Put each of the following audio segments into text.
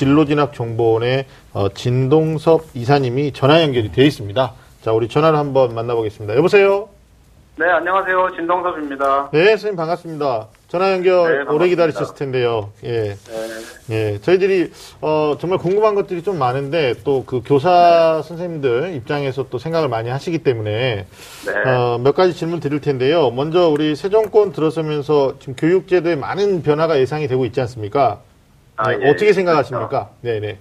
진로진학정보원의 진동섭 이사님이 전화 연결이 되어 있습니다. 자, 우리 전화를 한번 만나보겠습니다. 여보세요? 네, 안녕하세요. 진동섭입니다. 네, 선생님 반갑습니다. 전화 연결 네, 오래 기다리셨을 텐데요. 예. 네. 예. 저희들이, 정말 궁금한 것들이 좀 많은데, 또 그 교사 네. 선생님들 입장에서 또 생각을 많이 하시기 때문에, 네. 몇 가지 질문 드릴 텐데요. 먼저 우리 새 정권 들어서면서 지금 교육제도에 많은 변화가 예상이 되고 있지 않습니까? 아, 예. 어떻게 생각하십니까? 네네.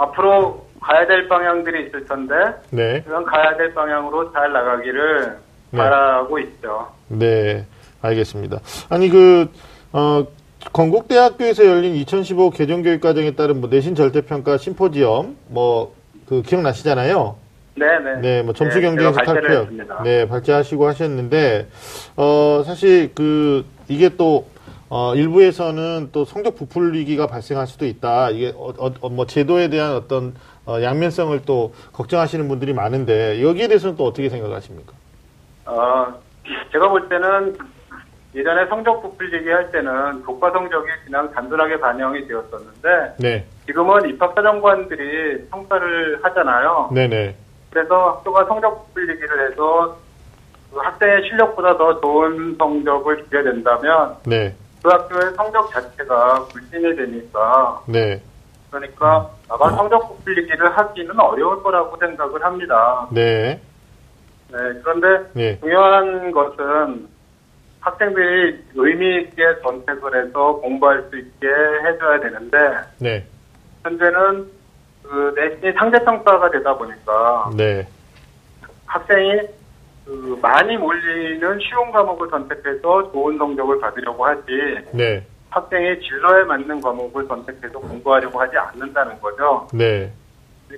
앞으로 가야 될 방향들이 있을 텐데, 네. 그런 가야 될 방향으로 잘 나가기를 네. 바라고 있죠. 네, 알겠습니다. 아니, 건국대학교에서 열린 2015 개정교육과정에 따른 뭐 내신 절대평가 심포지엄, 기억나시잖아요? 네네. 네, 점수 경쟁에서 탈피역. 네, 발제하시고 하셨는데, 사실 이게 또, 일부에서는 또 성적 부풀리기가 발생할 수도 있다. 이게, 제도에 대한 어떤, 양면성을 또 걱정하시는 분들이 많은데, 여기에 대해서는 또 어떻게 생각하십니까? 제가 볼 때는 예전에 성적 부풀리기 할 때는 교과 성적이 그냥 단순하게 반영이 되었었는데 네. 지금은 입학사정관들이 평가를 하잖아요. 네네. 그래서 학교가 성적 부풀리기를 해서 그 학생의 실력보다 더 좋은 성적을 주게 된다면 네. 그 학교의 성적 자체가 불신이 되니까 네. 그러니까 아마 성적 부풀리기를 하기는 어려울 거라고 생각을 합니다. 네. 네, 그런데 네. 중요한 것은 학생들이 의미 있게 선택을 해서 공부할 수 있게 해줘야 되는데 네. 현재는 그 내신이 상대평가가 되다 보니까 네. 학생이 많이 몰리는 쉬운 과목을 선택해서 좋은 성적을 받으려고 하지 네. 학생이 진로에 맞는 과목을 선택해서 공부하려고 하지 않는다는 거죠. 네.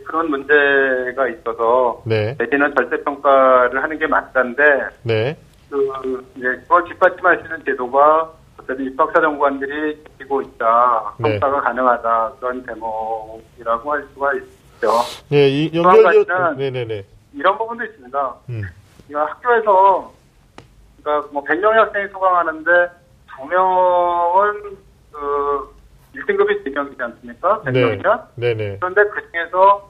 그런 문제가 있어서 네. 내신은 절대평가를 하는 게 맞단데 네. 그걸 뒷받침할 수 있는 제도가 어쨌든 입학사정관들이 지키고 있다. 평가가 네. 가능하다. 그런 대목이라고 할 수가 있죠. 네, 또 한 가지는 네네네. 이런 부분도 있습니다. 그러니까 학교에서 그러니까 100명의 학생이 수강하는데 2명은 1등급이 4명이지 않습니까? 100명이면? 네. 네네. 그런데 그 중에서,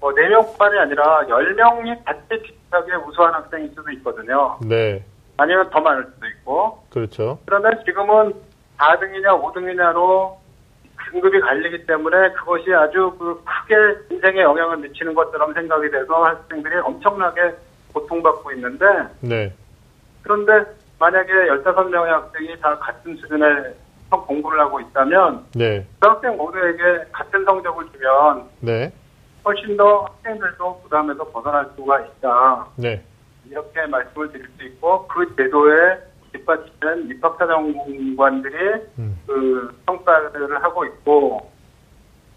4명 뿐만이 아니라 10명이 같이 비슷하게 우수한 학생일 수도 있거든요. 네. 아니면 더 많을 수도 있고. 그렇죠. 그런데 지금은 4등이냐 5등이냐로 등급이 갈리기 때문에 그것이 아주 크게 인생에 영향을 미치는 것처럼 생각이 돼서 학생들이 엄청나게 고통받고 있는데. 네. 그런데 만약에 15명의 학생이 다 같은 수준의 공부를 하고 있다면 네. 그 학생 모두에게 같은 성적을 주면 네. 훨씬 더 학생들도 부담에서 벗어날 수가 있다. 네. 이렇게 말씀을 드릴 수 있고 그 제도에 뒷받침된 입학사정관들이 평가를 하고 있고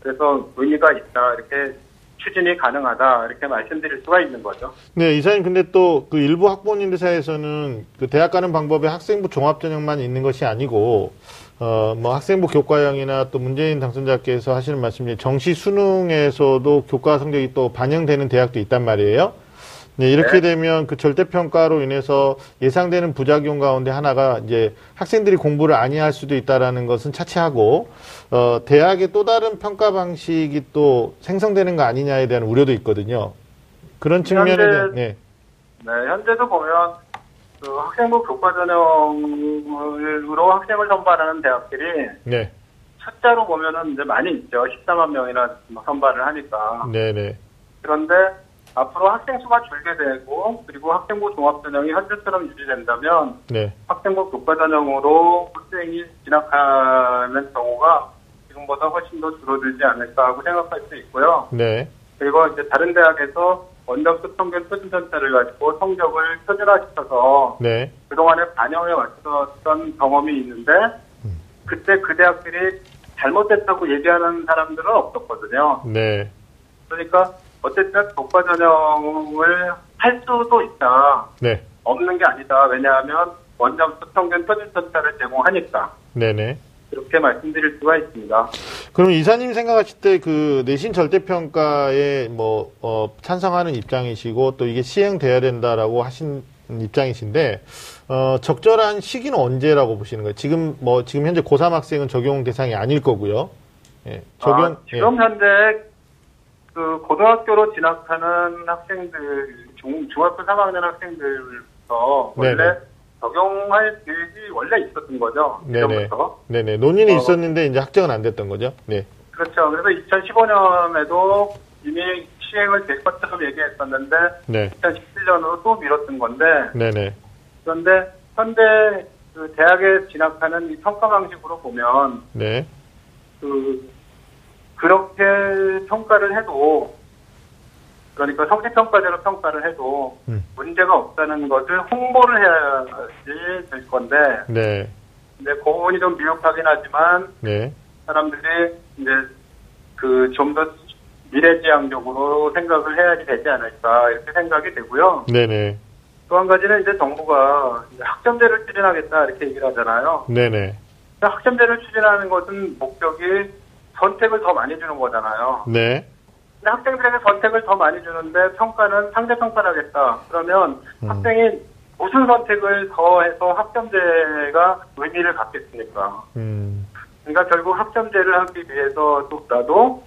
그래서 의미가 있다. 이렇게 추진이 가능하다. 이렇게 말씀드릴 수가 있는 거죠. 네, 이사님, 근데 또 일부 학부모님들 사이에서는 대학 가는 방법에 학생부 종합전형만 있는 것이 아니고 학생부 교과형이나 또 문재인 당선자께서 하시는 말씀이 정시 수능에서도 교과 성적이 또 반영되는 대학도 있단 말이에요. 네, 이렇게 네. 되면 절대평가로 인해서 예상되는 부작용 가운데 하나가 이제 학생들이 공부를 안이할 수도 있다라는 것은 차치하고, 대학의 또 다른 평가 방식이 또 생성되는 거 아니냐에 대한 우려도 있거든요. 그런 측면에 대한, 네. 네, 현재도 보면, 학생부 교과 전형으로 학생을 선발하는 대학들이 네. 숫자로 보면은 이제 많이 있죠. 14만 명이나 선발을 하니까. 네네. 그런데 앞으로 학생 수가 줄게 되고 그리고 학생부 종합전형이 현재처럼 유지된다면 네. 학생부 교과전형으로 학생이 진학하는 경우가 지금보다 훨씬 더 줄어들지 않을까 하고 생각할 수 있고요. 네. 그리고 이제 다른 대학에서 원점수 평균 표준 전체를 가지고 성적을 표준화시켜서 네. 그동안에 반영해 왔었던 경험이 있는데 그때 그 대학들이 잘못됐다고 얘기하는 사람들은 없었거든요. 네. 그러니까 어쨌든 교과 전형을 할 수도 있다. 네. 없는 게 아니다. 왜냐하면 원점수 평균 표준 절차를 제공하니까. 네네. 이렇게 말씀드릴 수가 있습니다. 그럼 이사님 생각하실 때 내신 절대평가에 찬성하는 입장이시고 또 이게 시행돼야 된다라고 하신 입장이신데 적절한 시기는 언제라고 보시는 거예요? 지금 뭐 지금 현재 고3 학생은 적용 대상이 아닐 거고요. 예, 지금 현재 그 고등학교로 진학하는 학생들, 중학교 3학년 학생들부터 원래 네네. 적용할 계획이 원래 있었던 거죠. 이전부터. 네네. 논의는 있었는데 이제 확정은 안 됐던 거죠. 네. 그렇죠. 그래서 2015년에도 이미 시행을 될 것처럼 얘기했었는데 네. 2017년으로 또 미뤘던 건데. 네네. 그런데 현재 그 대학에 진학하는 이 평가 방식으로 보면 네. 그렇게 평가를 해도, 그러니까 성취평가제로 평가를 해도 문제가 없다는 것을 홍보를 해야지 될 건데 네. 이제 그 부분이 좀 미흡하긴 하지만 네. 사람들이 이제 그 좀 더 미래지향적으로 생각을 해야지 되지 않을까 이렇게 생각이 되고요. 네네. 또 한 가지는 이제 정부가 학점제를 추진하겠다 이렇게 얘기를 하잖아요. 네네. 학점제를 추진하는 것은 목적이 선택을 더 많이 주는 거잖아요. 네. 근데 학생들에게 선택을 더 많이 주는데 평가는 상대평가를 하겠다. 그러면 학생이 무슨 선택을 더 해서 학점제가 의미를 갖겠습니까? 그러니까 결국 학점제를 하기 위해서 또라도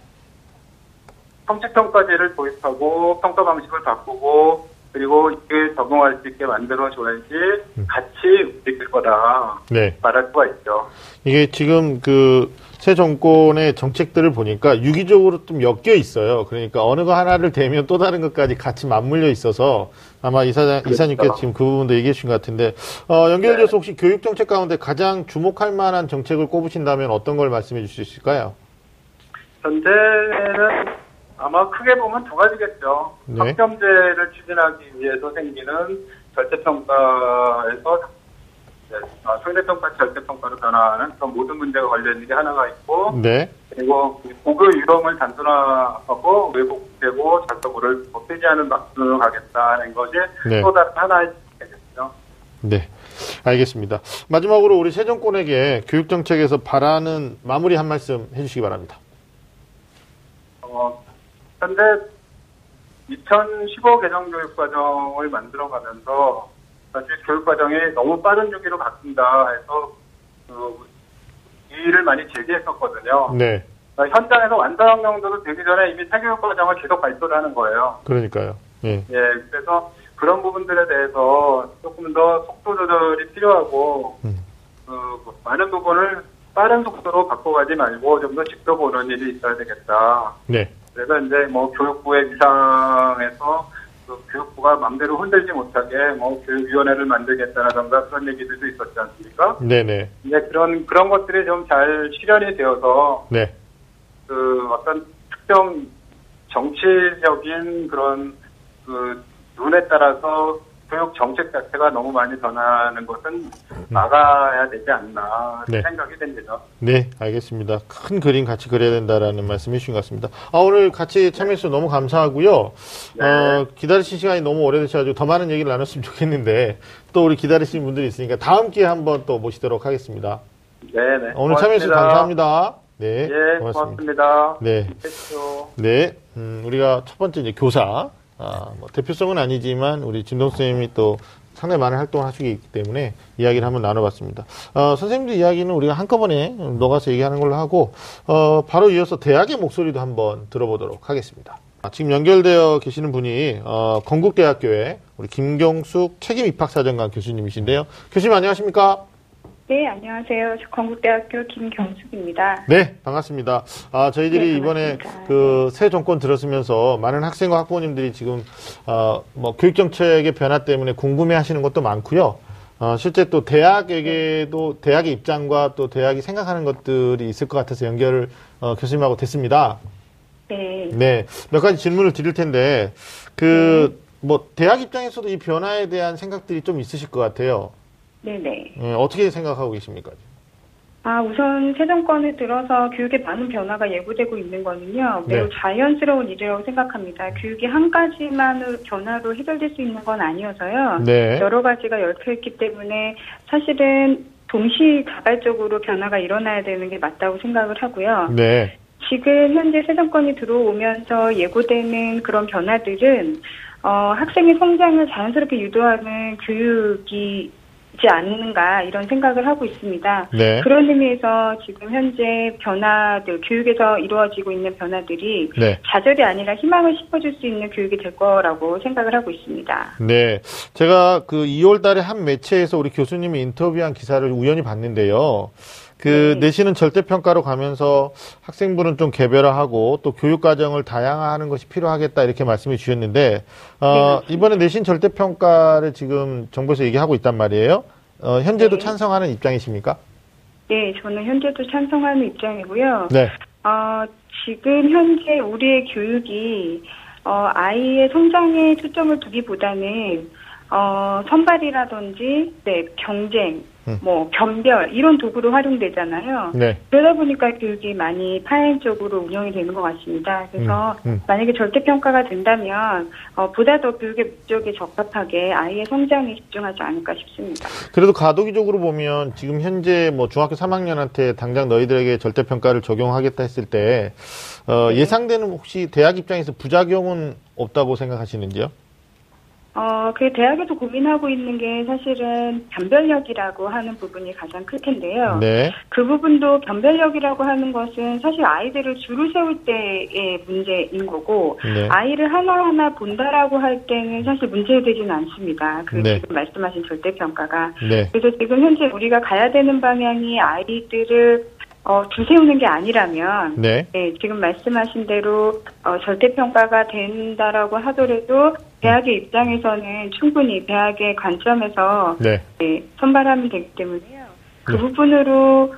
성취평가제를 도입하고 평가 방식을 바꾸고 그리고 이게 적용할 수 있게 만들어줘야지 같이 움직일 거다. 네. 말할 수가 있죠. 이게 지금 그 새 정권의 정책들을 보니까 유기적으로 좀 엮여 있어요. 그러니까 어느 거 하나를 대면 또 다른 것까지 같이 맞물려 있어서 아마 이사님께서 지금 그 부분도 얘기해 주신 것 같은데 연결돼서 네. 혹시 교육 정책 가운데 가장 주목할 만한 정책을 꼽으신다면 어떤 걸 말씀해 주실 수 있을까요? 현재는 아마 크게 보면 두 가지겠죠. 네. 학점제를 추진하기 위해서 생기는 절대평가에서 상대평가, 절대평가로 변화하는 그런 모든 문제가 관련된 게 하나가 있고 네. 그리고 고교 유형을 단순화하고 왜곡되고 자격고를 폐지하는 방식으로 가겠다는 것이 네. 또 다른 하나의 정책이겠죠. 네, 알겠습니다. 마지막으로 우리 새 정권에게 교육정책에서 바라는 마무리 한 말씀 해주시기 바랍니다. 현재 2015 개정교육과정을 만들어가면서 사실 교육과정이 너무 빠른 주기로 바뀐다 해서 이의를 많이 제기했었거든요. 네. 그러니까 현장에서 완성형도로 되기 전에 이미 새 교육과정을 계속 발표를 하는 거예요. 그러니까요. 예. 예. 그래서 그런 부분들에 대해서 조금 더 속도 조절이 필요하고 많은 부분을 빠른 속도로 바꿔가지 말고 좀 더 지켜보는 일이 있어야 되겠다. 네. 그래서 이제 뭐 교육부의 위상에서 교육부가 마음대로 흔들지 못하게 뭐 교육위원회를 만들겠다라던가 그런 얘기들도 있었지 않습니까? 네네. 이제 그런 것들이 좀 잘 실현이 되어서 네. 그 어떤 특정 정치적인 그런 그 눈에 따라서 교육 정책 자체가 너무 많이 변하는 것은 막아야 되지 않나 네. 생각이 됩니다. 네, 알겠습니다. 큰 그림 같이 그려야 된다라는 말씀이신 것 같습니다. 오늘 같이 참여해서 너무 감사하고요. 네. 기다리신 시간이 너무 오래되셔가지고 더 많은 얘기를 나눴으면 좋겠는데 또 우리 기다리시는 분들이 있으니까 다음 기회에 한번 또 모시도록 하겠습니다. 네. 오늘 참여해서 감사합니다. 네, 예, 고맙습니다. 네, 네, 우리가 첫 번째 이제 교사. 뭐 대표성은 아니지만 우리 진동쌤이 또 상당히 많은 활동을 하시기 때문에 이야기를 한번 나눠봤습니다. 선생님들 이야기는 우리가 한꺼번에 녹아서 얘기하는 걸로 하고 바로 이어서 대학의 목소리도 한번 들어보도록 하겠습니다. 지금 연결되어 계시는 분이 건국대학교의 우리 김경숙 책임입학사정관 교수님이신데요. 교수님 안녕하십니까? 네, 안녕하세요. 저 건국대학교 김경숙입니다. 네, 반갑습니다. 저희들이 네, 이번에 그 새 정권 들었으면서 많은 학생과 학부모님들이 지금 뭐 교육 정책의 변화 때문에 궁금해하시는 것도 많고요. 실제 또 대학에게도 대학의 입장과 또 대학이 생각하는 것들이 있을 것 같아서 연결을 교수님하고 됐습니다. 네. 네, 몇 가지 질문을 드릴 텐데 뭐 대학 입장에서도 이 변화에 대한 생각들이 좀 있으실 것 같아요. 네네. 어떻게 생각하고 계십니까? 우선 새 정권에 들어서 교육에 많은 변화가 예고되고 있는 거는요. 매우 네. 자연스러운 일이라고 생각합니다. 교육이 한 가지만으로 변화로 해결될 수 있는 건 아니어서요. 네. 여러 가지가 얽혀있기 때문에 사실은 동시다발적으로 변화가 일어나야 되는 게 맞다고 생각을 하고요. 네. 지금 현재 새 정권이 들어오면서 예고되는 그런 변화들은 학생의 성장을 자연스럽게 유도하는 교육이 않는가 이런 생각을 하고 있습니다. 네. 그런 의미에서 지금 현재 변화들, 교육에서 이루어지고 있는 변화들이 네. 좌절이 아니라 희망을 심어줄 수 있는 교육이 될 거라고 생각을 하고 있습니다. 네, 제가 그 2월 달에 한 매체에서 우리 교수님이 인터뷰한 기사를 우연히 봤는데요. 그 내신은 절대평가로 가면서 학생부는 좀 개별화하고 또 교육과정을 다양화하는 것이 필요하겠다 이렇게 말씀해 주셨는데 이번에 내신 절대평가를 지금 정부에서 얘기하고 있단 말이에요. 현재도 네. 찬성하는 입장이십니까? 네, 저는 현재도 찬성하는 입장이고요. 네. 지금 현재 우리의 교육이 아이의 성장에 초점을 두기보다는 선발이라든지 네, 경쟁, 뭐 변별 이런 도구로 활용되잖아요. 네. 그러다 보니까 교육이 많이 파행적으로 운영이 되는 것 같습니다. 그래서 만약에 절대평가가 된다면 보다 더 교육의 목적에 적합하게 아이의 성장에 집중하지 않을까 싶습니다. 그래도 과도기적으로 보면 지금 현재 뭐 중학교 3학년한테 당장 너희들에게 절대평가를 적용하겠다 했을 때 네. 예상되는 혹시 대학 입장에서 부작용은 없다고 생각하시는지요? 그 대학에서 고민하고 있는 게 사실은 변별력이라고 하는 부분이 가장 클 텐데요. 네. 그 부분도 변별력이라고 하는 것은 사실 아이들을 줄을 세울 때의 문제인 거고 네. 아이를 하나하나 본다라고 할 때는 사실 문제되지는 않습니다. 그 네. 지금 말씀하신 절대평가가. 네. 그래서 지금 현재 우리가 가야 되는 방향이 아이들을 줄 세우는 게 아니라면 네. 네, 지금 말씀하신 대로 절대평가가 된다라고 하더라도 대학의 입장에서는 충분히 대학의 관점에서 네. 네, 선발하면 되기 때문에요. 그 네. 부분으로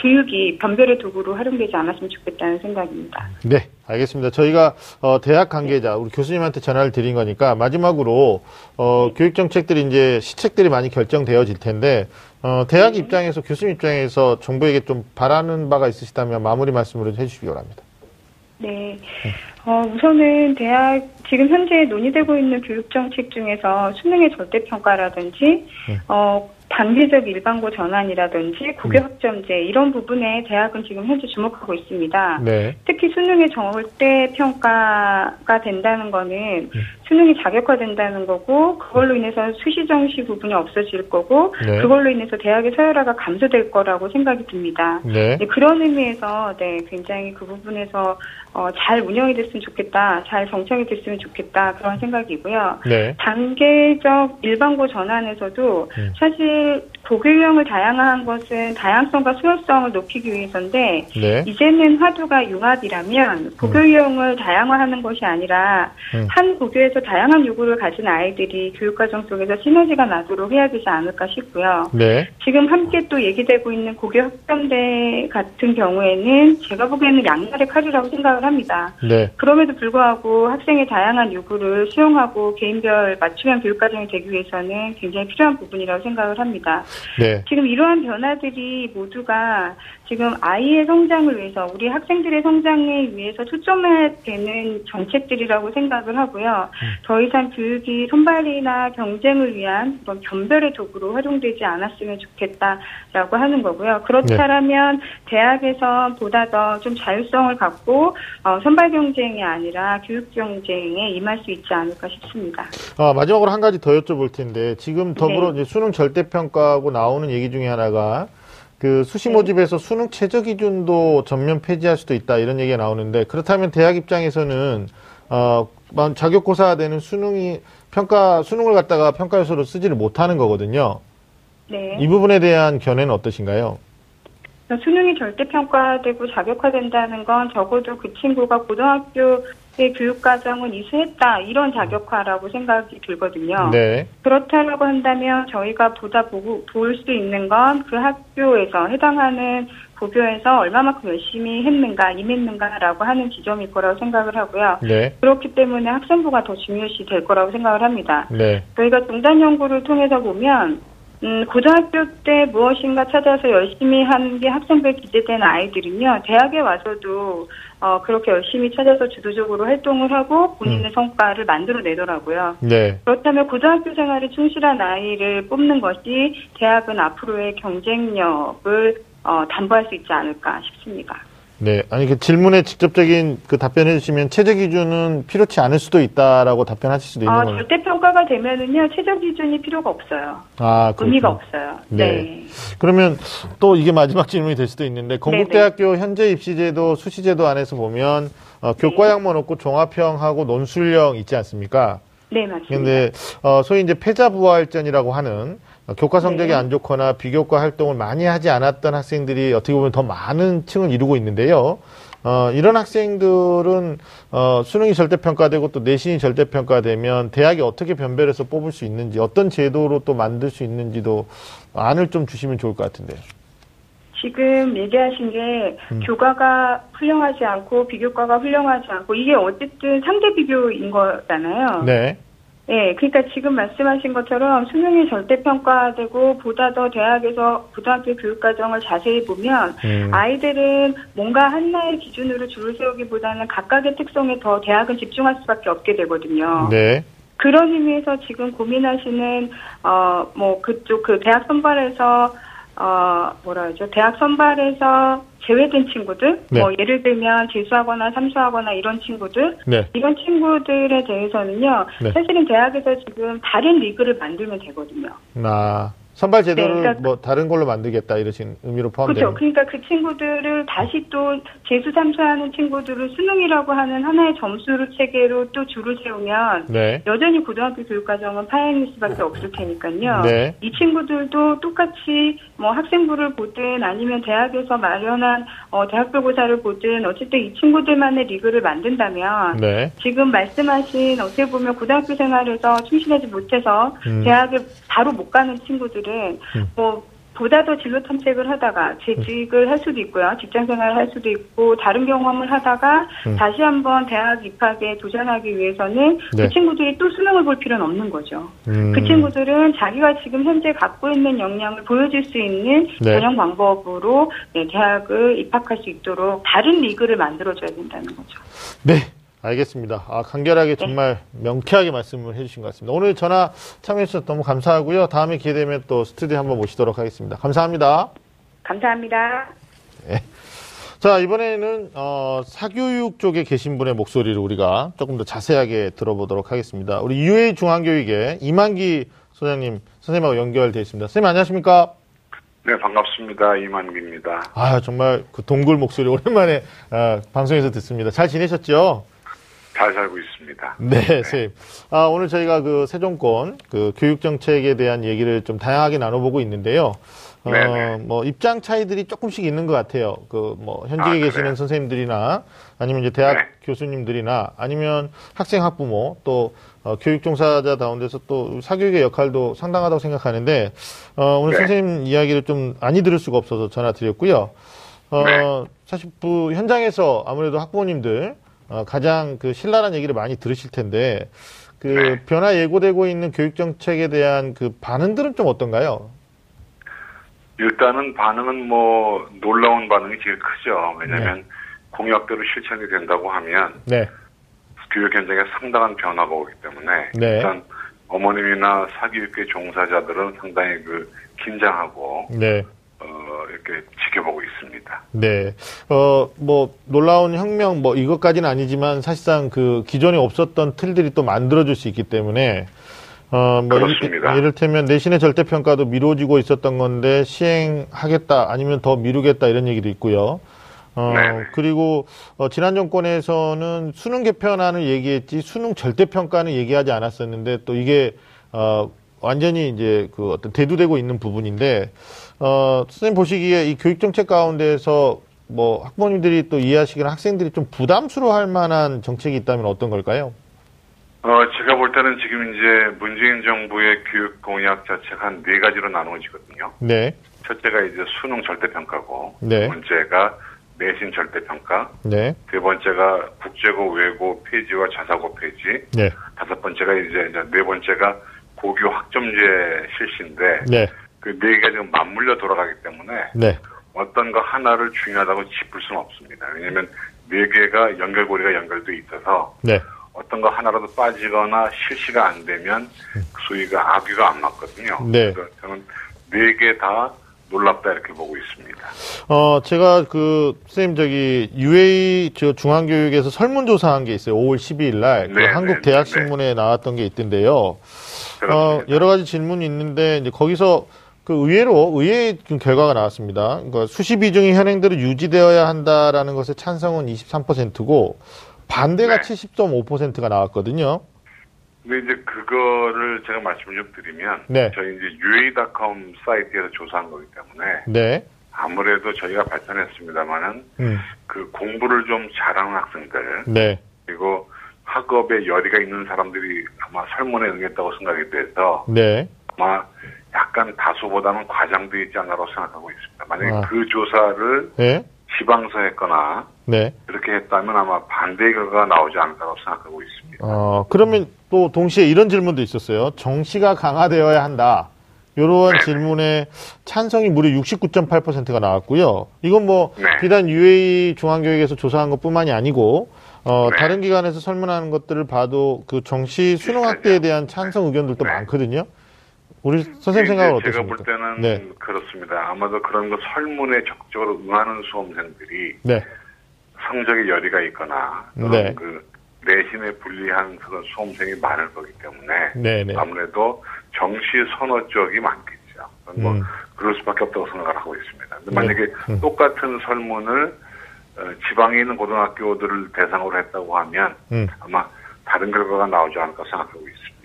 교육이 변별의 도구로 활용되지 않았으면 좋겠다는 생각입니다. 네, 알겠습니다. 저희가 대학 관계자 네. 우리 교수님한테 전화를 드린 거니까 마지막으로 네. 교육 정책들이 이제 시책들이 많이 결정되어질 텐데 대학 네. 입장에서 교수님 입장에서 정부에게 좀 바라는 바가 있으시다면 마무리 말씀으로 해주시기 바랍니다. 네. 우선은 지금 현재 논의되고 있는 교육정책 중에서 수능의 절대평가라든지, 단계적 일반고 전환이라든지 고교학점제 이런 부분에 대학은 지금 현재 주목하고 있습니다. 네. 특히 수능의 절대평가가 된다는 거는 수능이 자격화된다는 거고 그걸로 인해서 수시정시 부분이 없어질 거고 네. 그걸로 인해서 대학의 서열화가 감소될 거라고 생각이 듭니다. 네. 네, 그런 의미에서 네, 굉장히 그 부분에서 잘 운영이 됐으면 좋겠다. 잘 정착이 됐으면 좋겠다. 그런 생각이고요. 네. 단계적 일반고 전환에서도 사실 고교형을 다양화한 것은 다양성과 수요성을 높이기 위해서인데 네. 이제는 화두가 융합이라면 고교형을 다양화하는 것이 아니라 한 고교에서 다양한 요구를 가진 아이들이 교육과정 속에서 시너지가 나도록 해야 되지 않을까 싶고요. 네. 지금 함께 또 얘기되고 있는 고교 학점제 같은 경우에는 제가 보기에는 양날의 칼이라고 생각을 합니다. 네. 그럼에도 불구하고 학생의 다양한 요구를 수용하고 개인별 맞춤형 교육과정이 되기 위해서는 굉장히 필요한 부분이라고 생각을 합니다. 네. 지금 이러한 변화들이 모두가 지금 아이의 성장을 위해서 우리 학생들의 성장에 위해서 초점해야 되는 정책들이라고 생각을 하고요. 더 이상 교육이 선발이나 경쟁을 위한 그런 변별의 도구로 활용되지 않았으면 좋겠다라고 하는 거고요. 그렇다면 네. 대학에서 보다 더 좀 자율성을 갖고 선발 경쟁이 아니라 교육 경쟁에 임할 수 있지 않을까 싶습니다. 마지막으로 한 가지 더 여쭤볼 텐데 지금 더불어 네. 이제 수능 절대평가하고 나오는 얘기 중에 하나가 그 수시 모집에서 수능 최저 기준도 전면 폐지할 수도 있다 이런 얘기가 나오는데 그렇다면 대학 입장에서는 자격고사되는 수능이 수능을 갖다가 평가 요소로 쓰지를 못하는 거거든요. 네. 이 부분에 대한 견해는 어떠신가요? 수능이 절대평가되고 자격화된다는 건 적어도 그 친구가 고등학교의 교육과정은 이수했다 이런 자격화라고 생각이 들거든요. 네. 그렇다라고 한다면 저희가 보다 볼 수 있는 건 그 학교에서 해당하는 고교에서 얼마만큼 열심히 했는가 임했는가라고 하는 지점일 거라고 생각을 하고요. 네. 그렇기 때문에 학생부가 더 중요시 될 거라고 생각을 합니다. 네. 저희가 종단 연구를 통해서 보면 고등학교 때 무엇인가 찾아서 열심히 하는 게 학생부에 기재된 아이들은요, 대학에 와서도, 그렇게 열심히 찾아서 주도적으로 활동을 하고 본인의 성과를 만들어내더라고요. 네. 그렇다면 고등학교 생활에 충실한 아이를 뽑는 것이 대학은 앞으로의 경쟁력을, 담보할 수 있지 않을까 싶습니다. 네, 아니 그 질문에 직접적인 그 답변해 주시면 최저 기준은 필요치 않을 수도 있다라고 답변하실 수도 있는 거예요. 절대 평가가 되면은요 최저 기준이 필요가 없어요. 아, 그렇군요. 의미가 없어요. 네. 네. 그러면 또 이게 마지막 질문이 될 수도 있는데 건국대학교 네네. 현재 입시제도 수시제도 안에서 보면 교과 양문 없고 종합형하고 논술형 있지 않습니까? 네, 맞습니다. 그런데 소위 이제 패자 부활전이라고 하는 교과 성적이 네. 안 좋거나 비교과 활동을 많이 하지 않았던 학생들이 어떻게 보면 더 많은 층을 이루고 있는데요. 이런 학생들은 수능이 절대평가되고 또 내신이 절대평가되면 대학이 어떻게 변별해서 뽑을 수 있는지 어떤 제도로 또 만들 수 있는지도 안을 좀 주시면 좋을 것 같은데요. 지금 얘기하신 게 교과가 훌륭하지 않고 비교과가 훌륭하지 않고 이게 어쨌든 상대 비교인 거잖아요. 네. 예, 그러니까 지금 말씀하신 것처럼 수능이 절대평가되고 보다 더 대학에서 고등학교 교육과정을 자세히 보면 아이들은 뭔가 하나의 기준으로 줄을 세우기보다는 각각의 특성에 더 대학은 집중할 수밖에 없게 되거든요. 네. 그런 의미에서 지금 고민하시는 그쪽 그 대학 선발에서 대학 선발에서 제외된 친구들, 네. 예를 들면 재수하거나 삼수하거나 이런 친구들, 네. 이런 친구들에 대해서는요, 네. 사실은 대학에서 지금 다른 리그를 만들면 되거든요. 선발 제도를 네, 그러니까 다른 걸로 만들겠다 이러신 의미로 포함되는. 그렇죠. 그러니까 그 친구들을 다시 또 재수 삼수하는 친구들을 수능이라고 하는 하나의 점수로 체계로 또 줄을 세우면 네. 여전히 고등학교 교육과정은 파행일 수밖에 없을 테니까요. 네. 이 친구들도 똑같이 학생부를 보든 아니면 대학에서 마련한 대학별고사를 보든 어쨌든 이 친구들만의 리그를 만든다면 네. 지금 말씀하신 어떻게 보면 고등학교 생활에서 충실하지 못해서 대학에 바로 못 가는 친구들 보다 더 진로 탐색을 하다가 재직을 할 수도 있고요. 직장 생활을 할 수도 있고 다른 경험을 하다가 다시 한번 대학 입학에 도전하기 위해서는 네. 그 친구들이 또 수능을 볼 필요는 없는 거죠. 그 친구들은 자기가 지금 현재 갖고 있는 역량을 보여줄 수 있는 전형 네. 방법으로 네, 대학을 입학할 수 있도록 다른 리그를 만들어줘야 된다는 거죠. 네. 알겠습니다. 간결하게 정말 명쾌하게 말씀을 해주신 것 같습니다. 오늘 전화 참여해주셔서 너무 감사하고요. 다음에 기회 되면 또 스튜디오 한번 모시도록 하겠습니다. 감사합니다. 감사합니다. 네. 자, 이번에는 사교육 쪽에 계신 분의 목소리를 우리가 조금 더 자세하게 들어보도록 하겠습니다. 우리 유웨이 중앙교육의 이만기 소장님, 선생님하고 연결되어 있습니다. 선생님 안녕하십니까? 네, 반갑습니다. 이만기입니다. 정말 그 동굴 목소리 오랜만에 방송에서 듣습니다. 잘 지내셨죠? 잘 살고 있습니다. 네, 선생님. 오늘 저희가 그 세종권 그 교육 정책에 대한 얘기를 좀 다양하게 나눠보고 있는데요. 입장 차이들이 조금씩 있는 것 같아요. 현직에 계시는 선생님들이나 아니면 이제 대학 교수님들이나 아니면 학생 학부모 또 교육 종사자 다운데서 또 사교육의 역할도 상당하다고 생각하는데 오늘 선생님 이야기를 좀 많이 들을 수가 없어서 전화 드렸고요. 사실 그 현장에서 아무래도 학부모님들 가장 그 신랄한 얘기를 많이 들으실 텐데 변화 예고되고 있는 교육 정책에 대한 그 반응들은 좀 어떤가요? 일단은 반응은 놀라운 반응이 제일 크죠. 왜냐하면 공약대로 실천이 된다고 하면 교육 현장에 상당한 변화가 오기 때문에 일단 어머님이나 사교육계 종사자들은 상당히 긴장하고 이렇게 지켜보고 있습니다. 네. 놀라운 혁명 이것까지는 아니지만 사실상 그 기존에 없었던 틀들이 또 만들어질 수 있기 때문에 그렇습니다. 이를테면 내신의 절대평가도 미뤄지고 있었던 건데 시행하겠다 아니면 더 미루겠다 이런 얘기도 있고요. 그리고 지난 정권에서는 수능 개편안을 얘기했지 수능 절대평가는 얘기하지 않았었는데 또 이게 완전히 이제 그 어떤 대두되고 있는 부분인데 선생님 보시기에 이 교육 정책 가운데에서 학부모님들이 또 이해하시기나 학생들이 좀 부담스러워할 만한 정책이 있다면 어떤 걸까요? 제가 볼 때는 지금 이제 문재인 정부의 교육 공약 자체가 한 4가지로 나누어지거든요. 네. 첫째가 이제 수능 절대평가고, 네. 두 번째가 내신 절대평가, 네. 세 번째가 국제고 외고 폐지와 자사고 폐지, 네. 다섯 번째가 이제 네 번째가 고교 학점제 실시인데, 네. 그 4가지가 맞물려 돌아가기 때문에 네. 어떤 거 하나를 중요하다고 짚을 수는 없습니다. 왜냐하면 4개가 연결고리가 연결돼 있어서 네. 어떤 거 하나라도 빠지거나 실시가 안 되면 소위가 악귀가 안 맞거든요. 네. 그래서 저는 4개 다 놀랍다 이렇게 보고 있습니다. 제가 선생님 유웨이 중앙교육에서 설문조사한 게 있어요. 5월 12일 날 한국대학신문에 나왔던 게 있던데요. 여러 가지 질문이 있는데 이제 거기서 의외의 결과가 나왔습니다. 그러니까 수시 비중이 현행대로 유지되어야 한다라는 것에 찬성은 23%고 반대가 70.5%가 나왔거든요. 근데 이제 그거를 제가 말씀을 좀 드리면 저희 이제 유웨이.com 사이트에서 조사한 거기 때문에 아무래도 저희가 발전했습니다만은 그 공부를 좀 잘하는 학생들 그리고 학업에 열의가 있는 사람들이 아마 설문에 응했다고 생각이 돼서 아마 약간 다수보다는 과장되어 있지 않나라고 생각하고 있습니다. 만약에 그 조사를 지방서 했거나 그렇게 했다면 아마 반대의 결과가 나오지 않을까라고 생각하고 있습니다. 그러면 또 동시에 이런 질문도 있었어요. 정시가 강화되어야 한다. 이러한 질문에 찬성이 무려 69.8%가 나왔고요. 이건 비단 유웨이 중앙교육에서 조사한 것뿐만이 아니고 다른 기관에서 설문하는 것들을 봐도 그 정시 수능 확대에 대한 찬성 의견들도 많거든요. 우리 선생님 생각은 어떠십니까? 제가 볼 때는 그렇습니다. 아마도 그런 거 설문에 적극적으로 응하는 수험생들이 성적에 열의가 있거나 내신에 불리한 그런 수험생이 많을 거기 때문에 아무래도 정시 선호 쪽이 많겠죠. 그럴 수밖에 없다고 생각을 하고 있습니다. 근데 만약에 똑같은 설문을 지방에 있는 고등학교들을 대상으로 했다고 하면 아마 다른 결과가 나오지 않을까 생각하고 있습니다.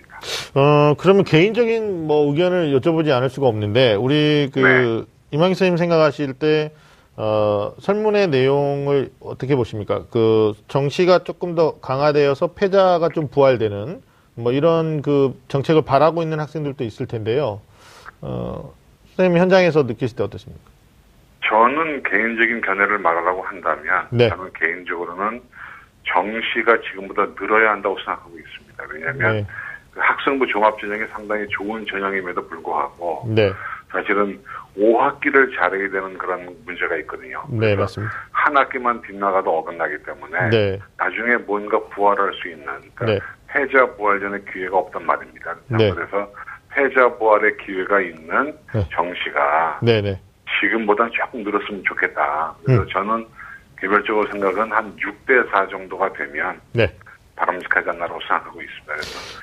그러면 개인적인 의견을 여쭤보지 않을 수가 없는데, 우리 이만기 선생님 생각하실 때, 설문의 내용을 어떻게 보십니까? 정시가 조금 더 강화되어서 패자가 좀 부활되는, 이런 정책을 바라고 있는 학생들도 있을 텐데요. 선생님이 현장에서 느끼실 때 어떠십니까? 저는 개인적인 견해를 말하라고 한다면, 저는 개인적으로는 정시가 지금보다 늘어야 한다고 생각하고 있습니다. 왜냐면, 학생부 종합전형이 상당히 좋은 전형임에도 불구하고 사실은 5학기를 잘해야 되는 그런 문제가 있거든요. 네, 맞습니다. 한 학기만 빗나가도 어긋나기 때문에 나중에 뭔가 부활할 수 있는 패자 부활전의 기회가 없단 말입니다. 그래서 패자 부활의 기회가 있는 정시가 지금보다 조금 늘었으면 좋겠다. 그래서 저는 개별적으로 생각은 한 6대4 정도가 되면 바람직하지 않나라고 생각하고 있습니다.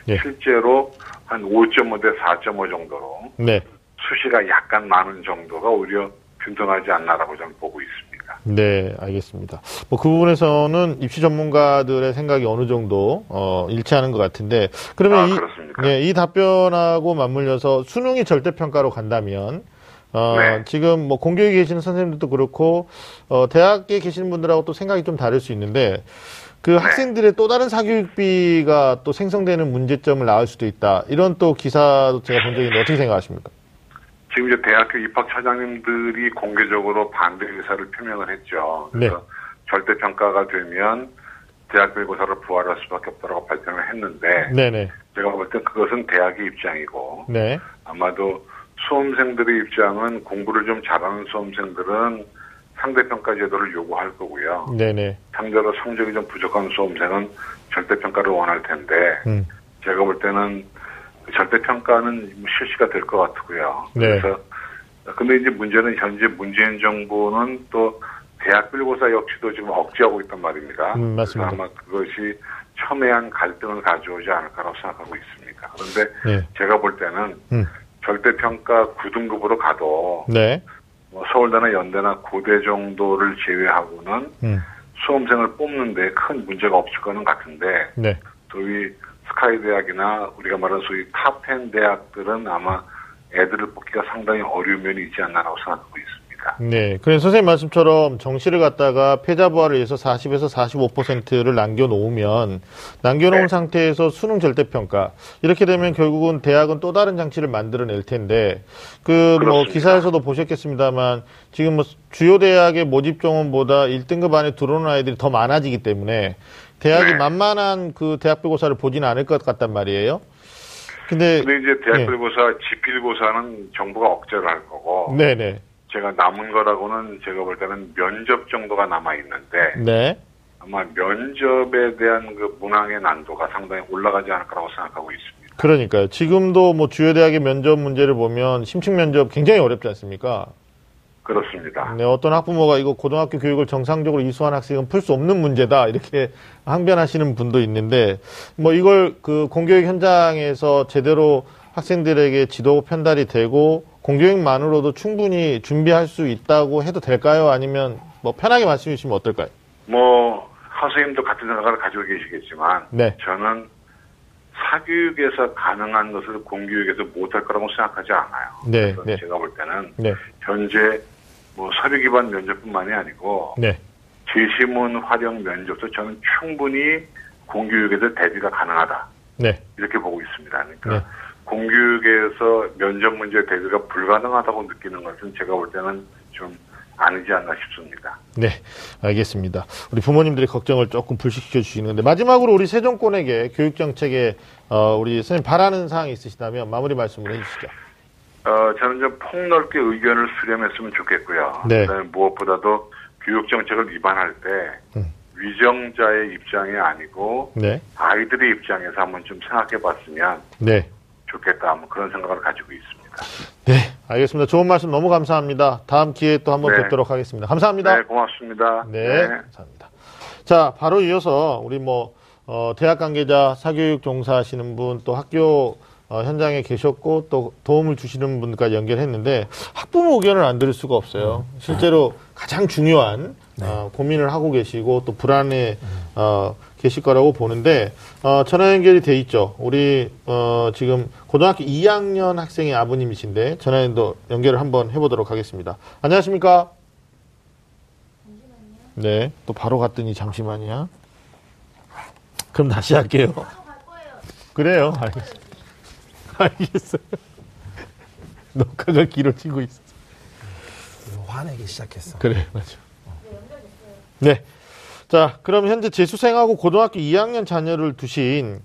그래서 실제로 한 5.5대 4.5 정도로 수시가 약간 많은 정도가 오히려 균등하지 않나라고 저는 보고 있습니다. 네, 알겠습니다. 그 부분에서는 입시 전문가들의 생각이 어느 정도 일치하는 것 같은데, 그러면 이 답변하고 맞물려서 수능이 절대평가로 간다면 지금 공교육에 계시는 선생님들도 그렇고 대학에 계시는 분들하고 또 생각이 좀 다를 수 있는데, 학생들의 또 다른 사교육비가 또 생성되는 문제점을 낳을 수도 있다. 이런 또 기사도 제가 본 적이 있는데 어떻게 생각하십니까? 지금 이제 대학교 입학처장님들이 공개적으로 반대 의사를 표명을 했죠. 그래서 절대평가가 되면 대학교의 고사를 부활할 수밖에 없다고 발표를 했는데 제가 볼 때 그것은 대학의 입장이고 아마도 수험생들의 입장은 공부를 좀 잘하는 수험생들은 상대평가 제도를 요구할 거고요. 상대로 성적이 좀 부족한 수험생은 절대평가를 원할 텐데 제가 볼 때는 절대평가는 실시가 될 것 같고요. 그래서 근데 이제 문제는 현재 문재인 정부는 또 대학별고사 역시도 지금 억제하고 있단 말입니다. 맞습니다. 그래서 아마 그것이 첨예한 갈등을 가져오지 않을까라고 생각하고 있습니다. 그런데 제가 볼 때는 절대평가 9등급으로 가도 서울대나 연대나 고대 정도를 제외하고는 수험생을 뽑는데 큰 문제가 없을 거는 같은데 소위 스카이 대학이나 우리가 말하는 소위 탑10 대학들은 아마 애들을 뽑기가 상당히 어려운 면이 있지 않나라고 생각하고 있습니다. 네, 그래서 선생님 말씀처럼 정시를 갖다가 패자 부활을 위해서 40에서 45%를 남겨놓은 상태에서 수능 절대평가 이렇게 되면 결국은 대학은 또 다른 장치를 만들어낼 텐데 기사에서도 보셨겠습니다만 지금 주요 대학의 모집 정원보다 1등급 안에 들어오는 아이들이 더 많아지기 때문에 대학이 만만한 대학별고사를 보지는 않을 것 같단 말이에요. 근데 이제 대학별고사, 지필고사는 정부가 억제를 할 거고. 제가 남은 거라고는 제가 볼 때는 면접 정도가 남아 있는데. 아마 면접에 대한 문항의 난도가 상당히 올라가지 않을 거라고 생각하고 있습니다. 그러니까요. 지금도 주요 대학의 면접 문제를 보면 심층 면접 굉장히 어렵지 않습니까? 그렇습니다. 네, 어떤 학부모가 이거 고등학교 교육을 정상적으로 이수한 학생은 풀 수 없는 문제다 이렇게 항변하시는 분도 있는데, 뭐 이걸 그 공교육 현장에서 제대로 학생들에게 지도 편달이 되고 공교육만으로도 충분히 준비할 수 있다고 해도 될까요? 아니면 뭐 편하게 말씀해 주시면 어떨까요? 뭐 선생님도 같은 생각을 가지고 계시겠지만, 네. 저는 사교육에서 가능한 것을 공교육에서 못할 거라고 생각하지 않아요. 네, 그래서 네. 제가 볼 때는 네. 현재 뭐 서류 기반 면접뿐만이 아니고 네. 제시문 활용 면접도 저는 충분히 공교육에서 대비가 가능하다. 네. 이렇게 보고 있습니다. 그러니까 네. 공교육에서 면접 문제 대비가 불가능하다고 느끼는 것은 제가 볼 때는 좀 아니지 않나 싶습니다. 네, 알겠습니다. 우리 부모님들의 걱정을 조금 불식시켜 주시는데, 마지막으로 우리 새 정권에게 교육정책에 우리 선생님 바라는 사항이 있으시다면 마무리 말씀을 해주시죠. 저는 좀 폭넓게 의견을 수렴했으면 좋겠고요. 네. 무엇보다도 교육정책을 위반할 때 위정자의 입장이 아니고 네. 아이들의 입장에서 한번 좀 생각해 봤으면 네. 좋겠다. 뭐 그런 생각을 가지고 있습니다. 네, 알겠습니다. 좋은 말씀 너무 감사합니다. 다음 기회에 또 한번 네. 뵙도록 하겠습니다. 감사합니다. 네, 고맙습니다. 네, 네. 감사합니다. 자, 바로 이어서 우리 대학 관계자, 사교육 종사하시는 분, 또 학교 현장에 계셨고 또 도움을 주시는 분까지 연결했는데, 학부모 의견을 안 들을 수가 없어요. 실제로 가장 중요한 네. 고민을 하고 계시고 또 불안에 계실 거라고 보는데, 전화 연결이 돼 있죠. 우리 지금 고등학교 2학년 학생의 아버님이신데 전화 연결을 한번 해보도록 하겠습니다. 안녕하십니까? 잠시만요. 네, 또 바로 갔더니 잠시만요. 그럼 다시 할게요. 그래요. 알겠어요. 녹화가 길어지고 있어. 화내기 시작했어. 그래, 맞아. 네. 자, 그럼 현재 재수생하고 고등학교 2학년 자녀를 두신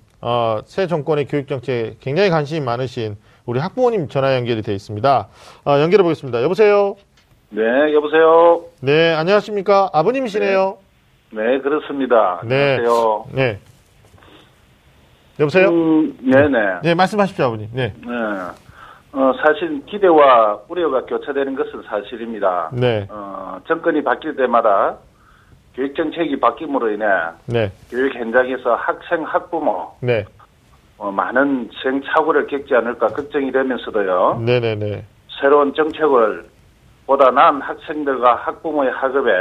새 정권의 교육정책에 굉장히 관심이 많으신 우리 학부모님 전화 연결이 되어 있습니다. 연결해 보겠습니다. 여보세요? 네, 여보세요? 네, 안녕하십니까? 아버님이시네요? 네, 네 그렇습니다. 네. 안녕하세요. 네. 여보세요? 네네. 네, 말씀하십시오, 아버님. 네. 네. 사실 기대와 우려가 교차되는 것은 사실입니다. 네. 정권이 바뀔 때마다 교육정책이 바뀜으로 인해 네. 교육 현장에서 학생, 학부모 네. 많은 시행착오를 겪지 않을까 걱정이 되면서도요. 네네네. 새로운 정책을 보다 나은 학생들과 학부모의 학업에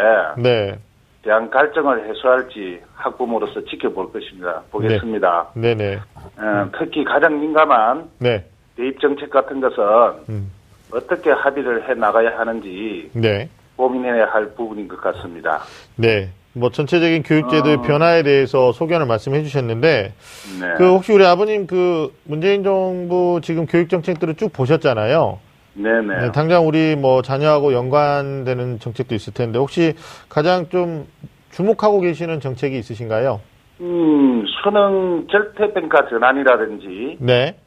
네. 대한 갈등을 해소할지 학부모로서 지켜볼 것입니다. 보겠습니다. 네. 네네. 특히 가장 민감한 네. 대입정책 같은 것은 어떻게 합의를 해나가야 하는지 네. 고민해야 할 부분인 것 같습니다. 네. 뭐 전체적인 교육제도의 변화에 대해서 소견을 말씀해 주셨는데 네. 그 혹시 우리 아버님 그 문재인 정부 지금 교육 정책들을 쭉 보셨잖아요. 네네. 네, 당장 우리 뭐 자녀하고 연관되는 정책도 있을 텐데 혹시 가장 좀 주목하고 계시는 정책이 있으신가요? 수능 절대평가 전환이라든지 네.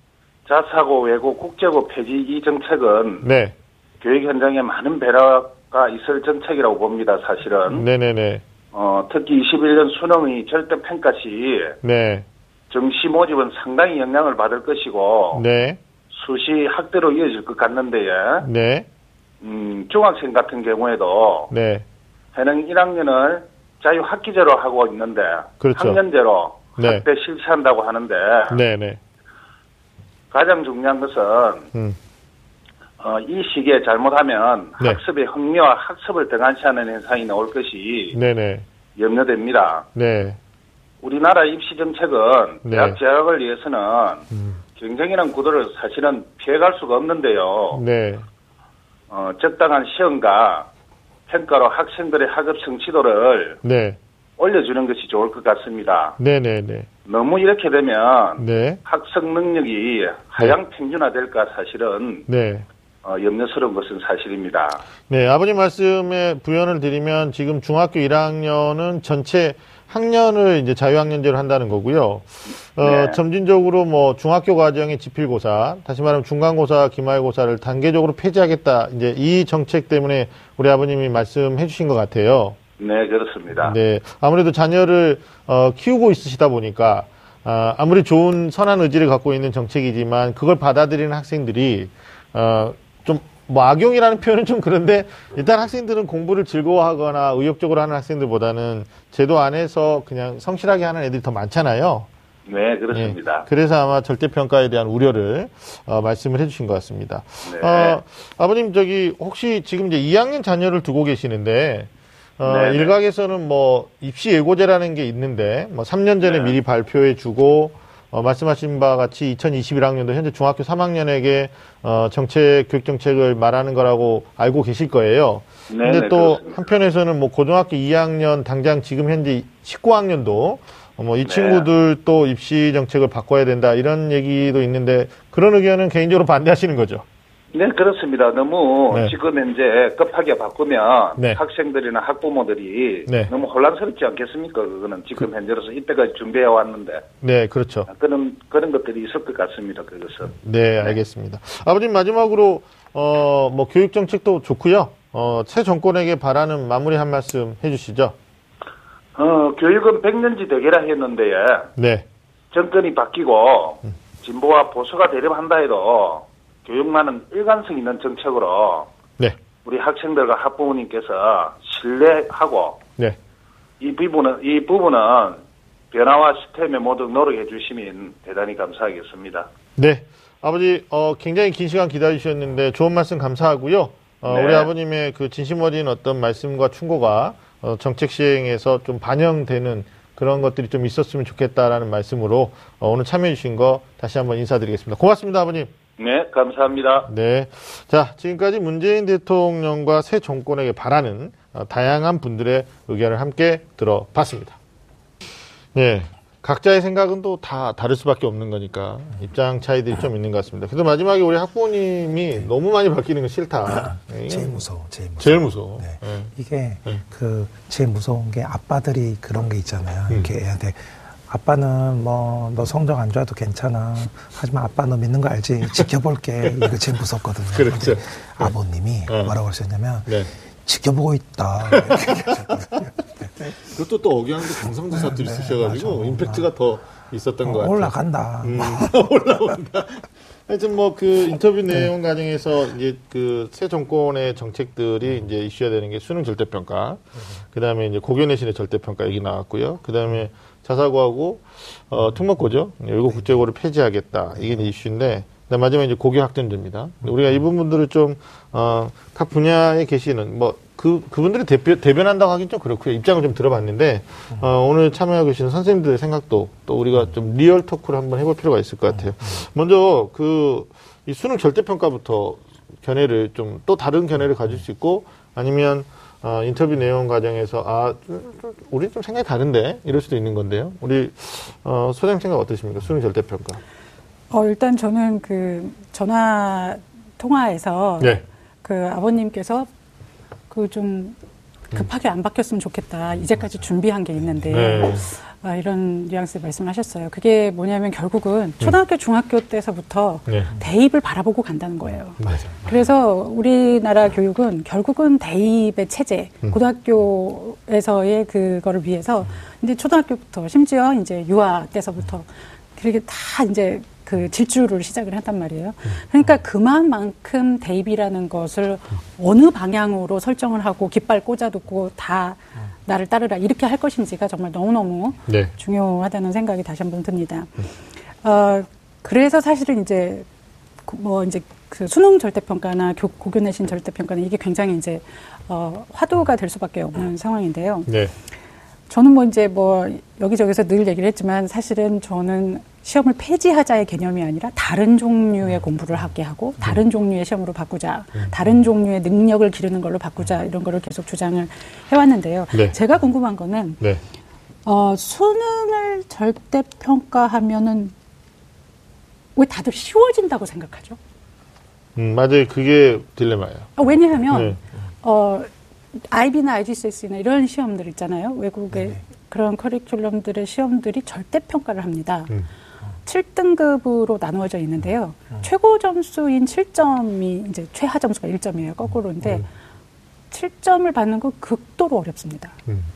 자사고 외고 국제고 폐지 이 정책은 네. 교육 현장에 많은 배려가 있을 정책이라고 봅니다, 사실은. 네네네. 특히 21년 수능의 절대평가 시. 네. 정시 모집은 상당히 영향을 받을 것이고. 네. 수시 학대로 이어질 것 같는데요. 네. 중학생 같은 경우에도. 네. 해능 1학년을 자유학기제로 하고 있는데. 그렇죠. 학년제로. 네. 학대 실시한다고 하는데. 네네. 가장 중요한 것은. 이 시기에 잘못하면 네. 학습의 흥미와 학습을 등한시하는 현상이 나올 것이 네네. 염려됩니다. 네. 우리나라 입시 정책은 네. 대학 재학을 위해서는 경쟁이라는 구도를 사실은 피해갈 수가 없는데요. 네. 적당한 시험과 평가로 학생들의 학업 성취도를 네. 올려주는 것이 좋을 것 같습니다. 네네네. 너무 이렇게 되면 네. 학습 능력이 하향 평준화될까 사실은 네. 염려스러운 것은 사실입니다. 네, 아버님 말씀에 부연을 드리면 지금 중학교 1학년은 전체 학년을 이제 자유학년제로 한다는 거고요. 네. 점진적으로 뭐 중학교 과정의 지필고사, 다시 말하면 중간고사, 기말고사를 단계적으로 폐지하겠다. 이제 이 정책 때문에 우리 아버님이 말씀해 주신 것 같아요. 네, 그렇습니다. 네, 아무래도 자녀를 키우고 있으시다 보니까 아무리 좋은 선한 의지를 갖고 있는 정책이지만 그걸 받아들이는 학생들이 좀 뭐 악용이라는 표현은 좀 그런데 일단 학생들은 공부를 즐거워하거나 의욕적으로 하는 학생들보다는 제도 안에서 그냥 성실하게 하는 애들이 더 많잖아요. 네, 그렇습니다. 예, 그래서 아마 절대평가에 대한 우려를 말씀을 해주신 것 같습니다. 네. 아버님, 저기 혹시 지금 이제 2학년 자녀를 두고 계시는데 일각에서는 뭐 입시 예고제라는 게 있는데 뭐 3년 전에 미리 발표해주고 말씀하신 바와 같이 2021학년도 현재 중학교 3학년에게 정책, 교육 정책을 말하는 거라고 알고 계실 거예요. 그런데 네, 또 그렇습니다. 한편에서는 뭐 고등학교 2학년 당장 지금 현재 19학년도 뭐 이 친구들 또 입시 정책을 바꿔야 된다 이런 얘기도 있는데 그런 의견은 개인적으로 반대하시는 거죠? 네, 그렇습니다. 너무 지금 현재 급하게 바꾸면 학생들이나 학부모들이 너무 혼란스럽지 않겠습니까? 그거는 지금 현재로서 이때까지 준비해 왔는데. 네, 그렇죠. 그런 것들이 있을 것 같습니다. 그것은. 네, 알겠습니다. 아버님 마지막으로 뭐 교육 정책도 좋고요. 새 정권에게 바라는 마무리 한 말씀 해주시죠. 교육은 백년지 대계라 했는데 정권이 바뀌고 진보와 보수가 대립한다 해도. 교육만은 일관성 있는 정책으로 우리 학생들과 학부모님께서 신뢰하고 이 부분은 변화와 시스템에 모두 노력해 주시면 대단히 감사하겠습니다. 네, 아버지 굉장히 긴 시간 기다리셨는데 좋은 말씀 감사하고요. 우리 아버님의 그 진심 어린 어떤 말씀과 충고가 정책 시행에서 좀 반영되는 그런 것들이 좀 있었으면 좋겠다라는 말씀으로 오늘 참여해 주신 거 다시 한번 인사드리겠습니다. 고맙습니다, 아버님. 네, 감사합니다. 네, 자 지금까지 문재인 대통령과 새 정권에게 바라는 다양한 분들의 의견을 함께 들어봤습니다. 네, 각자의 생각은 또 다 다를 수밖에 없는 거니까 입장 차이들이 좀 있는 것 같습니다. 그래도 마지막에 우리 학부모님이 너무 많이 바뀌는 거 싫다. 제일 무서워. 네. 네. 이게 그 제일 무서운 게 아빠들이 그런 게 있잖아요. 이렇게 해야 돼. 아빠는 뭐 너 성적 안 좋아도 괜찮아. 하지만 아빠 너 믿는 거 알지? 지켜볼게. 이거 제일 무섭거든요. 그렇죠. 아버님이 뭐라고 하셨냐면 지켜보고 있다. 그것도 또 억양도 경상도사투리 쓰셔가지고 임팩트가 더 있었던 것 같아요. 올라간다. 올라간다. 하여튼 뭐 그 인터뷰 내용 과정에서 이제 그 새 정권의 정책들이 이제 이슈가 되는 게 수능 절대평가, 그 다음에 이제 고교 내신의 절대평가 얘기 나왔고요. 그 다음에 자사고하고 특목고죠. 외국 국제고를 폐지하겠다. 이게 이슈인데 마지막에 이제 고교 학점제입니다. 우리가 이 부분들을 좀 각 분야에 계시는 뭐 그분들이 대변한다고 하긴 좀 그렇고요. 입장을 좀 들어봤는데 오늘 참여하고 계시는 선생님들의 생각도 또 우리가 좀 리얼 토크를 한번 해볼 필요가 있을 것 같아요. 먼저 그 이 수능 절대평가부터 견해를 좀 또 다른 견해를 가질 수 있고 아니면 인터뷰 내용 과정에서 우리 좀 생각이 다른데 이럴 수도 있는 건데요. 우리 소장님 생각 어떠십니까? 수능 절대평가. 일단 저는 그 전화 통화에서 그 아버님께서 그 좀 급하게 안 바뀌었으면 좋겠다. 이제까지 준비한 게 있는데 이런 뉘앙스의 말씀을 하셨어요. 그게 뭐냐면 결국은 초등학교, 중학교 때서부터 대입을 바라보고 간다는 거예요. 맞아. 그래서 우리나라 교육은 결국은 대입의 체제, 고등학교에서의 그거를 위해서 이제 초등학교부터 심지어 이제 유아 때서부터 그렇게 다 이제 그 질주를 시작을 한단 말이에요. 그러니까 그만큼 대입이라는 것을 어느 방향으로 설정을 하고 깃발 꽂아두고 다 나를 따르라 이렇게 할 것인지가 정말 너무너무 중요하다는 생각이 다시 한번 듭니다. 그래서 사실은 이제 뭐 이제 그 수능 절대평가나 고교 내신 절대평가는 이게 굉장히 이제 화두가 될 수밖에 없는 상황인데요. 저는 뭐 이제 뭐 여기저기서 늘 얘기를 했지만 사실은 저는 시험을 폐지하자의 개념이 아니라 다른 종류의 공부를 하게 하고 다른 종류의 시험으로 바꾸자, 다른 종류의 능력을 기르는 걸로 바꾸자 이런 거를 계속 주장을 해왔는데요. 제가 궁금한 거는 수능을 절대평가하면은 왜 다들 쉬워진다고 생각하죠? 맞아요. 그게 딜레마예요. 왜냐하면 IB나 IGCSE나 이런 시험들 있잖아요. 외국의 그런 커리큘럼들의 시험들이 절대평가를 합니다. 7등급으로 나누어져 있는데요. 최고 점수인 7점이 이제 최하 점수가 1점이에요. 거꾸로인데 7점을 받는 건 극도로 어렵습니다.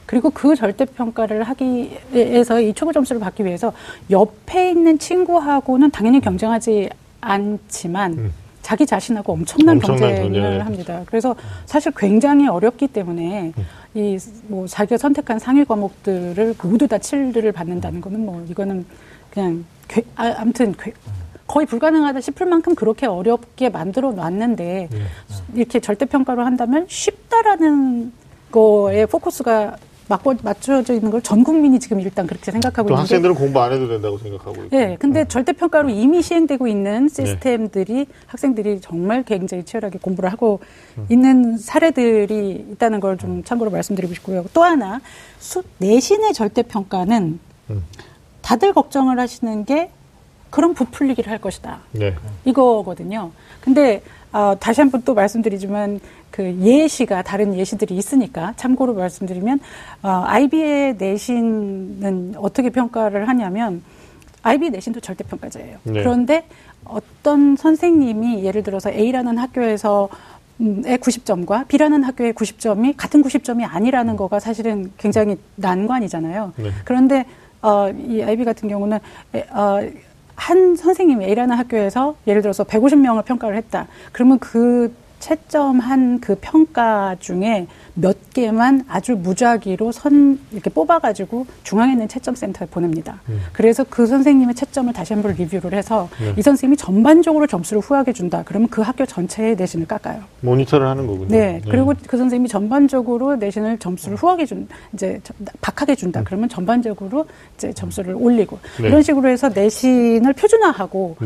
그리고 그 절대평가를 하기 위해서 이 최고 점수를 받기 위해서 옆에 있는 친구하고는 당연히 경쟁하지 않지만 자기 자신하고 엄청난 경쟁을 합니다. 그래서 사실 굉장히 어렵기 때문에 이 뭐 자기가 선택한 상위 과목들을 모두 다 7를 받는다는 거는 뭐 이거는 그냥 아무튼 거의 불가능하다 싶을 만큼 그렇게 어렵게 만들어 놨는데 이렇게 절대평가로 한다면 쉽다라는 거에 포커스가 맞춰져 있는 걸 전 국민이 지금 일단 그렇게 생각하고 있는데 학생들은 공부 안 해도 된다고 생각하고 있고. 네, 근데 절대평가로 이미 시행되고 있는 시스템들이 학생들이 정말 굉장히 치열하게 공부를 하고 있는 사례들이 있다는 걸 좀 참고로 말씀드리고 싶고요. 또 하나 내신의 절대평가는 다들 걱정을 하시는 게 그런 부풀리기를 할 것이다. 네. 이거거든요. 근데 다시 한번 또 말씀드리지만 그 예시가 다른 예시들이 있으니까 참고로 말씀드리면 IB의 내신은 어떻게 평가를 하냐면 IB 내신도 절대평가제예요. 네. 그런데 어떤 선생님이 예를 들어서 A라는 학교에서 90점과 B라는 학교의 90점이 같은 90점이 아니라는 거가 사실은 굉장히 난관이잖아요. 네. 그런데 이 IB 같은 경우는 한 선생님이 A라는 학교에서 예를 들어서 150명을 평가를 했다. 그러면 그 채점한 그 평가 중에 몇 개만 아주 무작위로 이렇게 뽑아가지고 중앙에 있는 채점센터에 보냅니다. 그래서 그 선생님의 채점을 다시 한번 리뷰를 해서 이 선생님이 전반적으로 점수를 후하게 준다. 그러면 그 학교 전체의 내신을 깎아요. 모니터를 하는 거군요. 네. 그리고 그 선생님이 전반적으로 내신을 점수를 후하게 박하게 준다. 그러면 전반적으로 이제 점수를 올리고. 이런 식으로 해서 내신을 표준화하고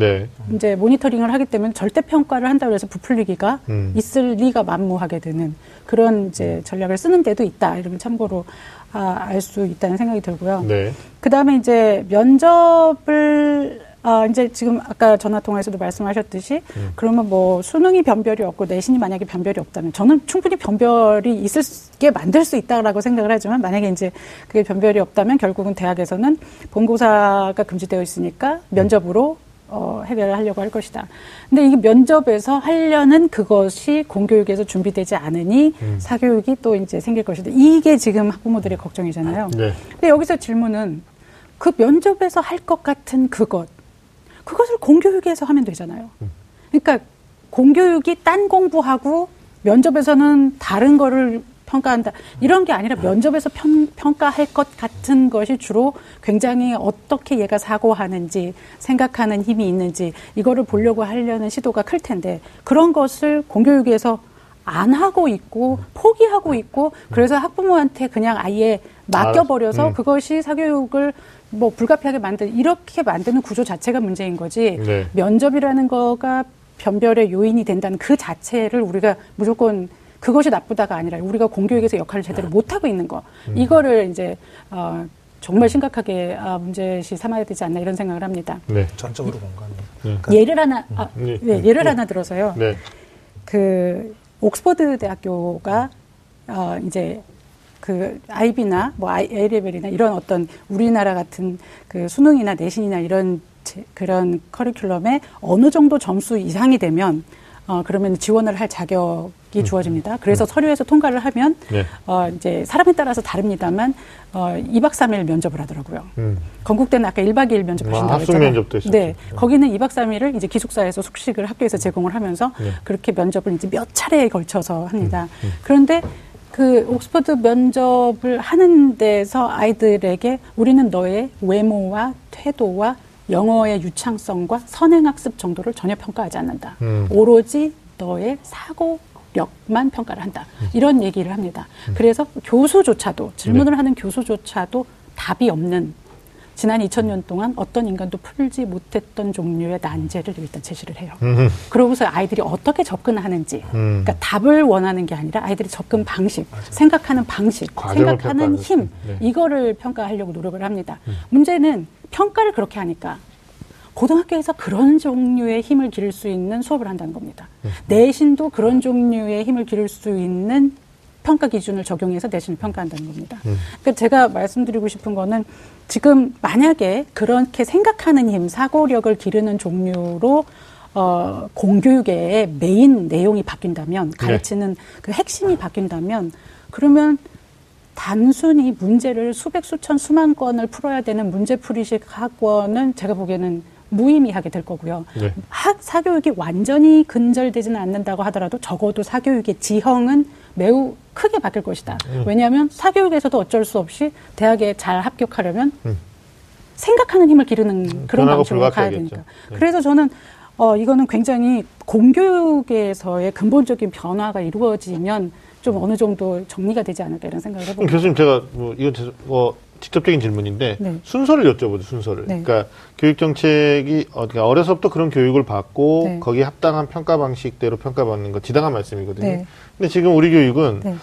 이제 모니터링을 하기 때문에 절대평가를 한다고 해서 부풀리기가 있을 리가 만무하게 되는 그런 이제 전략을 쓰는 데도 있다. 이러면 참고로 알 수 있다는 생각이 들고요. 네. 그 다음에 이제 면접을 이제 지금 아까 전화 통화에서도 말씀하셨듯이 그러면 뭐 수능이 변별이 없고 내신이 만약에 변별이 없다면 저는 충분히 변별이 있을 게 만들 수 있다라고 생각을 하지만 만약에 이제 그게 변별이 없다면 결국은 대학에서는 본고사가 금지되어 있으니까 면접으로 해결을 하려고 할 것이다. 근데 이게 면접에서 하려는 그것이 공교육에서 준비되지 않으니 사교육이 또 이제 생길 것이다. 이게 지금 학부모들의 걱정이잖아요. 네. 근데 여기서 질문은 그 면접에서 할 것 같은 그것을 공교육에서 하면 되잖아요. 그러니까 공교육이 딴 공부하고 면접에서는 다른 거를 평가한다. 이런 게 아니라 면접에서 평가할 것 같은 것이 주로 굉장히 어떻게 얘가 사고하는지 생각하는 힘이 있는지 이거를 보려고 하려는 시도가 클 텐데 그런 것을 공교육에서 안 하고 있고 포기하고 있고 그래서 학부모한테 그냥 아예 맡겨버려서 그것이 사교육을 뭐 불가피하게 이렇게 만드는 구조 자체가 문제인 거지 면접이라는 거가 변별의 요인이 된다는 그 자체를 우리가 무조건 그것이 나쁘다가 아니라 우리가 공교육에서 역할을 제대로 못하고 있는 거. 이거를 이제 정말 심각하게 문제시 삼아야 되지 않나 이런 생각을 합니다. 네, 전적으로 공감합니다. 그러니까. 예를 하나 들어서요. 네. 그 옥스퍼드 대학교가 이제 그 IB나 뭐 A레벨이나 이런 어떤 우리나라 같은 그 수능이나 내신이나 이런 그런 커리큘럼에 어느 정도 점수 이상이 되면 그러면 지원을 할 자격이 주어집니다. 그래서 서류에서 통과를 하면 이제 사람에 따라서 다릅니다만 2박 3일 면접을 하더라고요. 건국대는 아까 1박 2일 면접하신다고 합숙 했잖아요. 면접도 했었죠. 네. 거기는 2박 3일을 이제 기숙사에서 숙식을 학교에서 제공을 하면서 그렇게 면접을 이제 몇 차례에 걸쳐서 합니다. 그런데 그 옥스퍼드 면접을 하는 데서 아이들에게 우리는 너의 외모와 태도와 영어의 유창성과 선행학습 정도를 전혀 평가하지 않는다. 오로지 너의 사고력만 평가를 한다. 이런 얘기를 합니다. 그래서 교수조차도 질문을 하는 교수조차도 답이 없는 지난 2000년 동안 어떤 인간도 풀지 못했던 종류의 난제를 일단 제시를 해요. 그러고서 아이들이 어떻게 접근하는지 그러니까 답을 원하는 게 아니라 아이들의 접근 방식, 생각하는 방식, 생각하는 힘 이거를 평가하려고 노력을 합니다. 문제는 평가를 그렇게 하니까 고등학교에서 그런 종류의 힘을 기를 수 있는 수업을 한다는 겁니다. 내신도 그런 종류의 힘을 기를 수 있는 평가 기준을 적용해서 내신을 평가한다는 겁니다. 그러니까 제가 말씀드리고 싶은 거는 지금 만약에 그렇게 생각하는 힘, 사고력을 기르는 종류로 공교육의 메인 내용이 바뀐다면 가르치는 그 핵심이 바뀐다면 그러면 단순히 문제를 수백, 수천, 수만 건을 풀어야 되는 문제풀이식 학원은 제가 보기에는 무의미하게 될 거고요. 네. 사교육이 완전히 근절되지는 않는다고 하더라도 적어도 사교육의 지형은 매우 크게 바뀔 것이다. 왜냐하면 사교육에서도 어쩔 수 없이 대학에 잘 합격하려면 생각하는 힘을 기르는 그런 방식으로 가야 되니까. 네. 그래서 저는 이거는 굉장히 공교육에서의 근본적인 변화가 이루어지면 좀 어느 정도 정리가 되지 않을까 이런 생각을 해봅니다. 교수님, 제가 이건 직접적인 질문인데 네. 순서를 여쭤보죠, 순서를. 네. 그러니까 교육정책이 어려서부터 그런 교육을 받고 네. 거기에 합당한 평가 방식대로 평가받는 거 지당한 말씀이거든요. 네. 근데 지금 우리 교육은 네.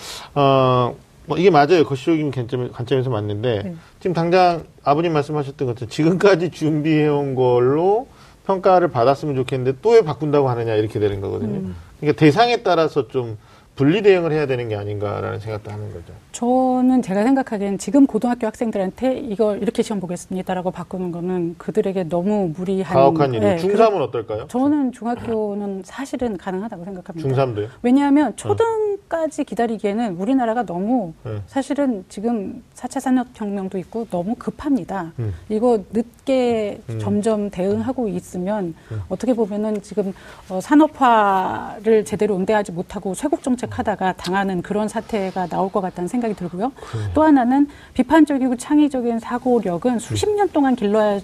이게 맞아요. 거시적인 관점에서 맞는데 네. 지금 당장 아버님 말씀하셨던 것처럼 지금까지 준비해온 걸로 평가를 받았으면 좋겠는데 또 왜 바꾼다고 하느냐 이렇게 되는 거거든요. 그러니까 대상에 따라서 좀 분리 대응을 해야 되는 게 아닌가라는 생각도 하는 거죠. 저는 제가 생각하기엔 지금 고등학교 학생들한테 이거 이렇게 시험 보겠습니다라고 바꾸는 거는 그들에게 너무 무리한. 가혹한 일이에요. 네, 중3은 어떨까요? 저는 중학교는 사실은 가능하다고 생각합니다. 중3도요? 왜냐하면 초등까지 기다리기에는 우리나라가 너무 사실은 지금 4차 산업혁명도 있고 너무 급합니다. 이거 늦게 점점 대응하고 있으면 어떻게 보면은 지금 산업화를 제대로 응대하지 못하고 쇄국정책 하다가 당하는 그런 사태가 나올 것 같다는 생각이 들고요. 그래. 또 하나는 비판적이고 창의적인 사고력은 수십 년 동안 길러야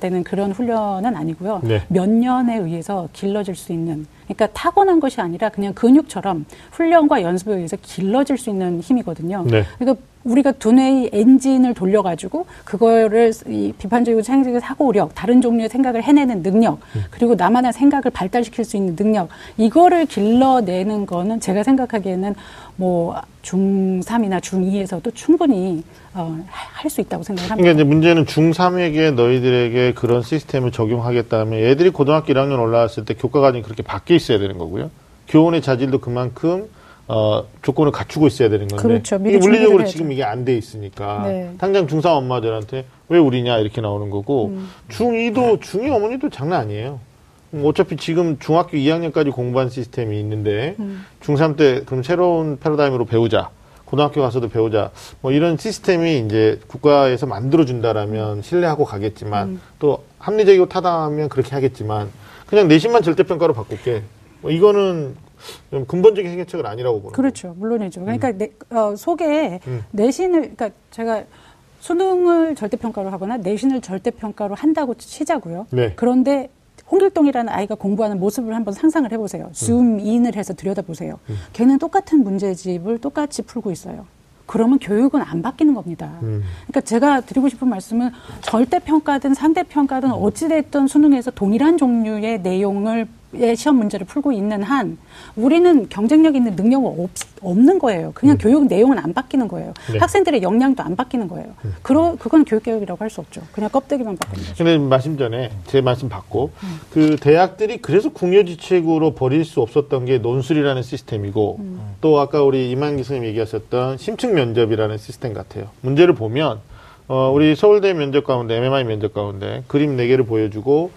되는 그런 훈련은 아니고요. 네. 몇 년에 의해서 길러질 수 있는, 그러니까 타고난 것이 아니라 그냥 근육처럼 훈련과 연습에 의해서 길러질 수 있는 힘이거든요. 네. 그러니까 우리가 두뇌의 엔진을 돌려가지고 그거를 이 비판적이고 창의적인 사고력, 다른 종류의 생각을 해내는 능력, 그리고 나만의 생각을 발달시킬 수 있는 능력, 이거를 길러내는 거는 제가 생각하기에는 뭐 중3이나 중2에서도 충분히 할 수 있다고 생각을 합니다. 그러니까 이제 문제는 중3에게 너희들에게 그런 시스템을 적용하겠다면 애들이 고등학교 1학년 올라왔을 때 교과 과정이 그렇게 바뀌어 있어야 되는 거고요. 교원의 자질도 그만큼 조건을 갖추고 있어야 되는 건데. 그렇죠. 이게 물리적으로 지금 이게 안 돼 있으니까. 네. 당장 중3 엄마들한테 왜 우리냐 이렇게 나오는 거고 중2도, 중2 어머니도 장난 아니에요. 어차피 지금 중학교 2학년까지 공부한 시스템이 있는데 중3 때 그럼 새로운 패러다임으로 배우자. 고등학교 가서도 배우자. 뭐 이런 시스템이 이제 국가에서 만들어준다라면 신뢰하고 가겠지만 또 합리적이고 타당하면 그렇게 하겠지만 그냥 내신만 절대평가로 바꿀게. 뭐 이거는 좀 근본적인 해결책은 아니라고 보는. 그렇죠, 물론이죠. 그러니까 속에 내신을, 그러니까 제가 수능을 절대평가로 하거나 내신을 절대평가로 한다고 치자고요. 네. 그런데 홍길동이라는 아이가 공부하는 모습을 한번 상상을 해보세요. 줌인을 해서 들여다보세요. 걔는 똑같은 문제집을 똑같이 풀고 있어요. 그러면 교육은 안 바뀌는 겁니다. 그러니까 제가 드리고 싶은 말씀은 절대평가든 상대평가든 어찌됐든 수능에서 동일한 종류의 내용을 시험 문제를 풀고 있는 한 우리는 경쟁력 있는 능력은 없는 거예요. 그냥 교육 내용은 안 바뀌는 거예요. 네. 학생들의 역량도 안 바뀌는 거예요. 그건 교육개혁이라고 할 수 없죠. 그냥 껍데기만 바꾸는 거죠. 근데 말씀 전에 제 말씀 받고 그 대학들이 그래서 궁여지책으로 버릴 수 없었던 게 논술이라는 시스템이고 또 아까 우리 이만기 선생님 얘기하셨던 심층 면접이라는 시스템 같아요. 문제를 보면 우리 서울대 면접 가운데, MMI 면접 가운데, 그림 4개를 보여주고,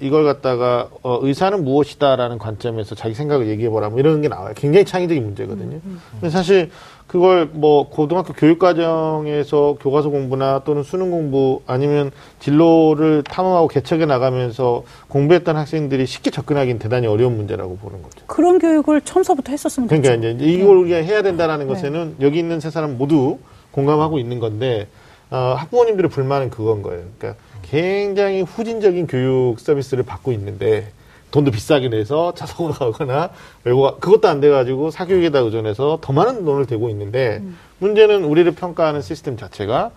이걸 갖다가, 의사는 무엇이다라는 관점에서 자기 생각을 얘기해보라, 뭐 이런 게 나와요. 굉장히 창의적인 문제거든요. 근데 사실, 그걸 뭐, 고등학교 교육과정에서 교과서 공부나 또는 수능 공부 아니면 진로를 탐험하고 개척해 나가면서 공부했던 학생들이 쉽게 접근하기는 대단히 어려운 문제라고 보는 거죠. 그런 교육을 처음서부터 했었으면 좋겠죠. 그러니까 이제 이걸 우리가 해야 된다라는 것에는 여기 있는 세 사람 모두 공감하고 있는 건데 학부모님들의 불만은 그건 거예요. 그러니까 굉장히 후진적인 교육 서비스를 받고 있는데 돈도 비싸게 내서 차 사고 나거나 외국 그것도 안 돼가지고 사교육에다 의존해서 더 많은 돈을 대고 있는데 문제는 우리를 평가하는 시스템 자체가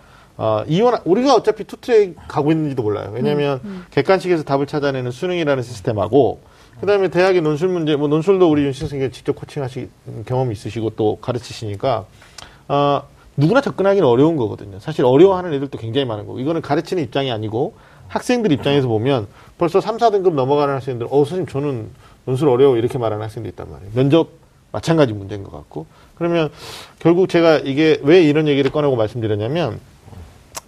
우리가 어차피 투트랙 가고 있는지도 몰라요. 왜냐하면 객관식에서 답을 찾아내는 수능이라는 시스템하고 그다음에 대학의 논술 문제, 뭐 논술도 우리 윤신 선생님이 직접 코칭하신 경험이 있으시고 또 가르치시니까 누구나 접근하기는 어려운 거거든요. 사실 어려워하는 애들도 굉장히 많은 거고 이거는 가르치는 입장이 아니고 학생들 입장에서 보면 벌써 3, 4등급 넘어가는 학생들은 선생님 저는 논술 어려워 이렇게 말하는 학생도 있단 말이에요. 면접 마찬가지 문제인 것 같고 그러면 결국 제가 이게 왜 이런 얘기를 꺼내고 말씀드렸냐면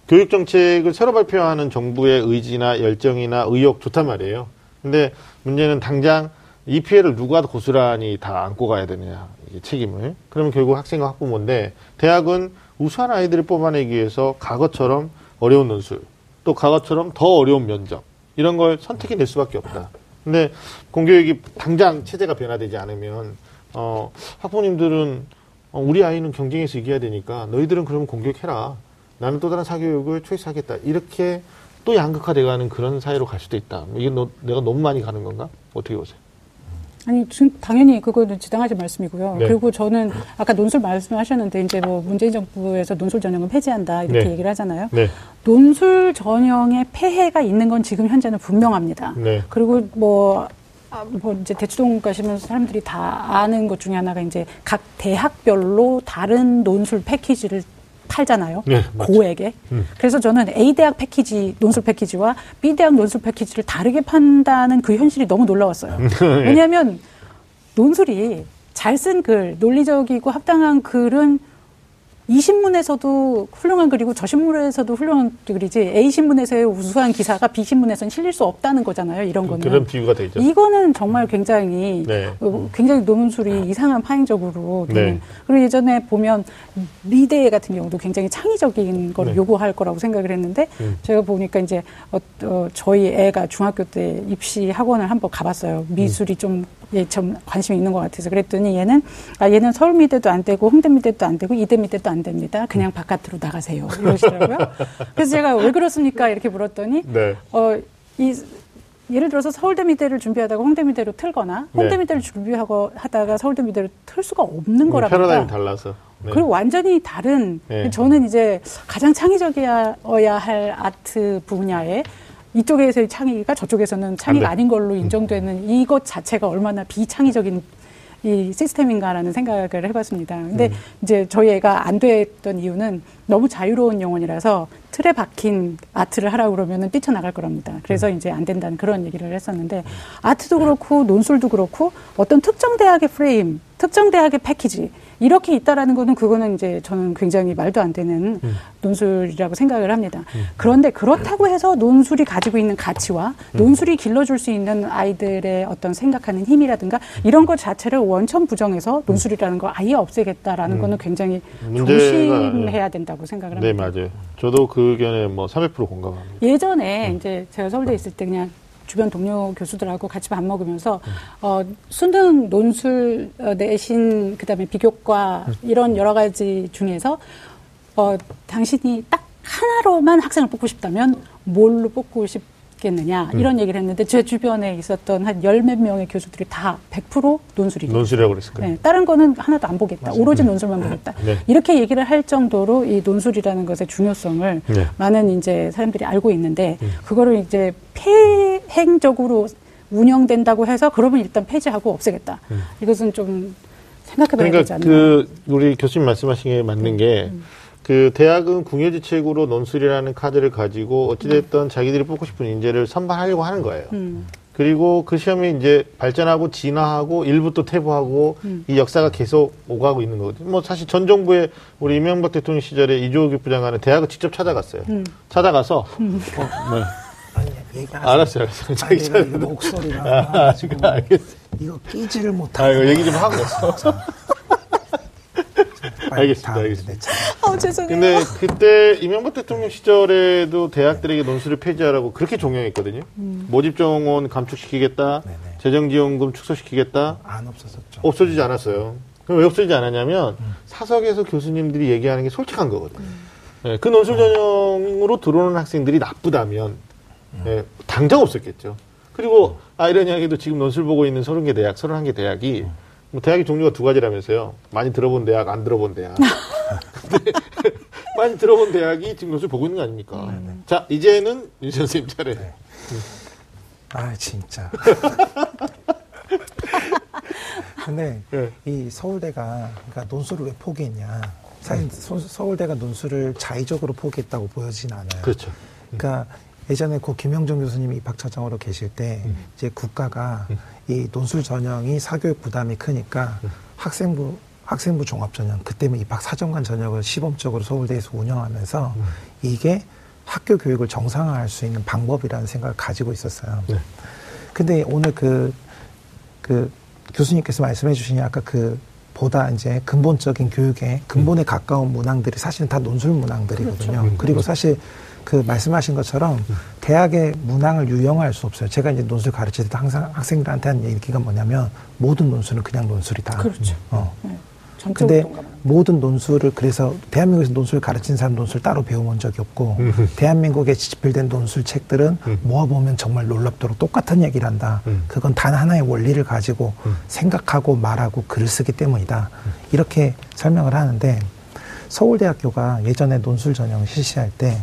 교육정책을 새로 발표하는 정부의 의지나 열정이나 의욕 좋단 말이에요. 근데 문제는 당장 이 피해를 누가 고스란히 다 안고 가야 되느냐 책임을. 그러면 결국 학생과 학부모인데 대학은 우수한 아이들을 뽑아내기 위해서 과거처럼 어려운 논술 또 또 과거처럼 더 어려운 면접 이런 걸 선택해 낼 수밖에 없다. 근데 공교육이 당장 체제가 변화되지 않으면 학부모님들은 우리 아이는 경쟁에서 이겨야 되니까 너희들은 그러면 공교육해라. 나는 또 다른 사교육을 초이스하겠다. 이렇게 또 양극화돼가는 그런 사회로 갈 수도 있다. 이게 내가 너무 많이 가는 건가? 어떻게 보세요? 아니, 지금 당연히 그거는 지당하실 말씀이고요. 네. 그리고 저는 아까 논술 말씀하셨는데 이제 뭐 문재인 정부에서 논술 전형은 폐지한다 이렇게 네. 얘기를 하잖아요. 네. 논술 전형의 폐해가 있는 건 지금 현재는 분명합니다. 네. 그리고 뭐 이제 대치동 가시면 사람들이 다 아는 것 중에 하나가 이제 각 대학별로 다른 논술 패키지를 팔잖아요. 네, 고액에. 그래서 저는 A대학 패키지, 논술 패키지와 B대학 논술 패키지를 다르게 판다는 그 현실이 너무 놀라웠어요. 왜냐하면 논술이 잘 쓴 글, 논리적이고 합당한 글은 이 신문에서도 훌륭한 글이고 저 신문에서도 훌륭한 글이지 A 신문에서의 우수한 기사가 B 신문에서는 실릴 수 없다는 거잖아요. 이런 거는. 그런 비유가 되죠. 이거는 정말 굉장히 굉장히 논술이 이상한 파행적으로. 네. 그리고 예전에 보면 미대 같은 경우도 굉장히 창의적인 걸 요구할 거라고 생각을 했는데 제가 보니까 이제 저희 애가 중학교 때 입시 학원을 한번 가봤어요. 미술이 좀 관심이 있는 것 같아서 그랬더니 얘는 서울미대도 안 되고 홍대미대도 안 되고 이대미대도 안 됩니다. 그냥 바깥으로 나가세요. 이러시더라고요. 그래서 제가 왜 그렇습니까? 이렇게 물었더니 네. 예를 들어서 서울대미대를 준비하다가 홍대미대로 틀거나 홍대미대를 준비하다가 서울대미대로 틀 수가 없는 거랍니다. 패러다임이 달라서. 네. 그리고 완전히 다른 저는 이제 가장 창의적이어야 할 아트 분야에 이쪽에서의 창의가 저쪽에서는 창의가 아닌 걸로 인정되는 이것 자체가 얼마나 비창의적인 이 시스템인가라는 생각을 해봤습니다. 근데 이제 저희 애가 안 됐던 이유는 너무 자유로운 영혼이라서 틀에 박힌 아트를 하라고 그러면은 뛰쳐나갈 거랍니다. 그래서 이제 안 된다는 그런 얘기를 했었는데 아트도 그렇고 논술도 그렇고 어떤 특정 대학의 프레임, 특정 대학의 패키지 이렇게 있다라는 거는 그거는 이제 저는 굉장히 말도 안 되는 논술이라고 생각을 합니다. 그런데 그렇다고 해서 논술이 가지고 있는 가치와 논술이 길러줄 수 있는 아이들의 어떤 생각하는 힘이라든가 이런 것 자체를 원천 부정해서 논술이라는 걸 아예 없애겠다라는 거는 굉장히 조심해야 된다고 생각을 합니다. 네, 맞아요. 저도 그 의견에 300% 공감합니다. 예전에 이제 제가 서울대에 있을 때 그냥 주변 동료 교수들하고 같이 밥 먹으면서 수능 논술 내신 그다음에 비교과 이런 여러 가지 중에서 당신이 딱 하나로만 학생을 뽑고 싶다면 뭘로 뽑고 싶겠느냐 이런 얘기를 했는데 제 주변에 있었던 한 열 몇 명의 교수들이 다 100% 논술이다. 논술이라고 그랬을까요? 네, 다른 거는 하나도 안 보겠다. 맞습니다. 오로지 논술만 보겠다. 네. 이렇게 얘기를 할 정도로 이 논술이라는 것의 중요성을 많은 이제 사람들이 알고 있는데 그거를 이제 폐행적으로 운영된다고 해서 그러면 일단 폐지하고 없애겠다. 이것은 좀 생각해봐야 되지 않나. 그러니까 우리 교수님 말씀하신 게 맞는 게 그 대학은 궁여지책으로 논술이라는 카드를 가지고 어찌됐든 자기들이 뽑고 싶은 인재를 선발하려고 하는 거예요. 그리고 그 시험이 이제 발전하고 진화하고 일부 또 퇴보하고 이 역사가 계속 오가고 있는 거거든요. 사실 전 정부에 우리 이명박 대통령 시절에 이조규 부장관은 대학을 직접 찾아갔어요. 찾아가서 알았어요. 자기 전에 목소리가 이거 끼지를 못하고 이거 얘기 좀 하고 알겠습니다. 죄송해요. 근데 그때 이명박 대통령 시절에도 대학들에게 논술을 폐지하라고 그렇게 종용했거든요. 모집 정원 감축시키겠다, 재정지원금 축소시키겠다. 안 없어졌죠. 없어지지 않았어요. 그럼 왜 없어지지 않았냐면 사석에서 교수님들이 얘기하는 게 솔직한 거거든요. 네, 그 논술 전형으로 들어오는 학생들이 나쁘다면 네, 당장 없었겠죠. 그리고 아이러니하게도 지금 논술 보고 있는 30개 대학, 31개 대학이 대학의 종류가 두 가지라면서요. 많이 들어본 대학, 안 들어본 대학. 근데 많이 들어본 대학이 지금 논술 보고 있는 거 아닙니까? 자, 이제는 윤 선생님 차례. 네. 아, 진짜. 근데 이 서울대가 그러니까 논술을 왜 포기했냐. 사실 서울대가 논술을 자의적으로 포기했다고 보여지진 않아요. 그렇죠. 그러니까 예전에 고 김영정 교수님이 입학처장으로 계실 때 이제 국가가 이 논술 전형이 사교육 부담이 크니까 학생부 종합 전형 그때는 입학 사정관 전형을 시범적으로 서울대에서 운영하면서 이게 학교 교육을 정상화할 수 있는 방법이라는 생각을 가지고 있었어요. 네. 근데 오늘 그 교수님께서 말씀해 주신 아까 그 보다 이제 근본적인 교육에 근본에 가까운 문항들이 사실은 다 논술 문항들이거든요. 그렇죠. 그리고 사실 그 말씀하신 것처럼 대학의 문항을 유형화할 수 없어요. 제가 이제 논술 가르칠 때도 항상 학생들한테 한 얘기가 뭐냐면 모든 논술은 그냥 논술이다. 그렇죠. 근데 모든 논술을 그래서 대한민국에서 논술을 가르친 사람 논술 따로 배워본 적이 없고 대한민국에 집필된 논술 책들은 모아보면 정말 놀랍도록 똑같은 얘기를 한다. 그건 단 하나의 원리를 가지고 생각하고 말하고 글을 쓰기 때문이다. 이렇게 설명을 하는데 서울대학교가 예전에 논술 전형을 실시할 때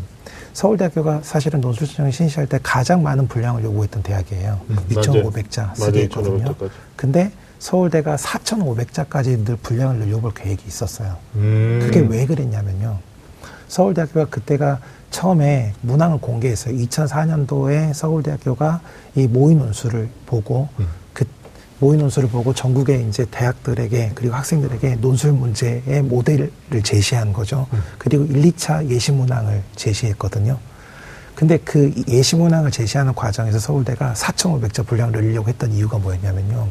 서울대학교가 사실은 논술 전형을 실시할 때 가장 많은 분량을 요구했던 대학이에요. 2,500자 쓰게 했거든요. 근데 서울대가 4,500자까지 늘 분량을 요구할 계획이 있었어요. 그게 왜 그랬냐면요. 서울대학교가 그때가 처음에 문항을 공개했어요. 2004년도에 서울대학교가 이 모의 논술을 보고 모의 논술을 보고 전국의 이제 대학들에게 그리고 학생들에게 논술 문제의 모델을 제시한 거죠. 그리고 1, 2차 예시 문항을 제시했거든요. 근데 그 예시 문항을 제시하는 과정에서 서울대가 4,500자 분량을 늘리려고 했던 이유가 뭐였냐면요.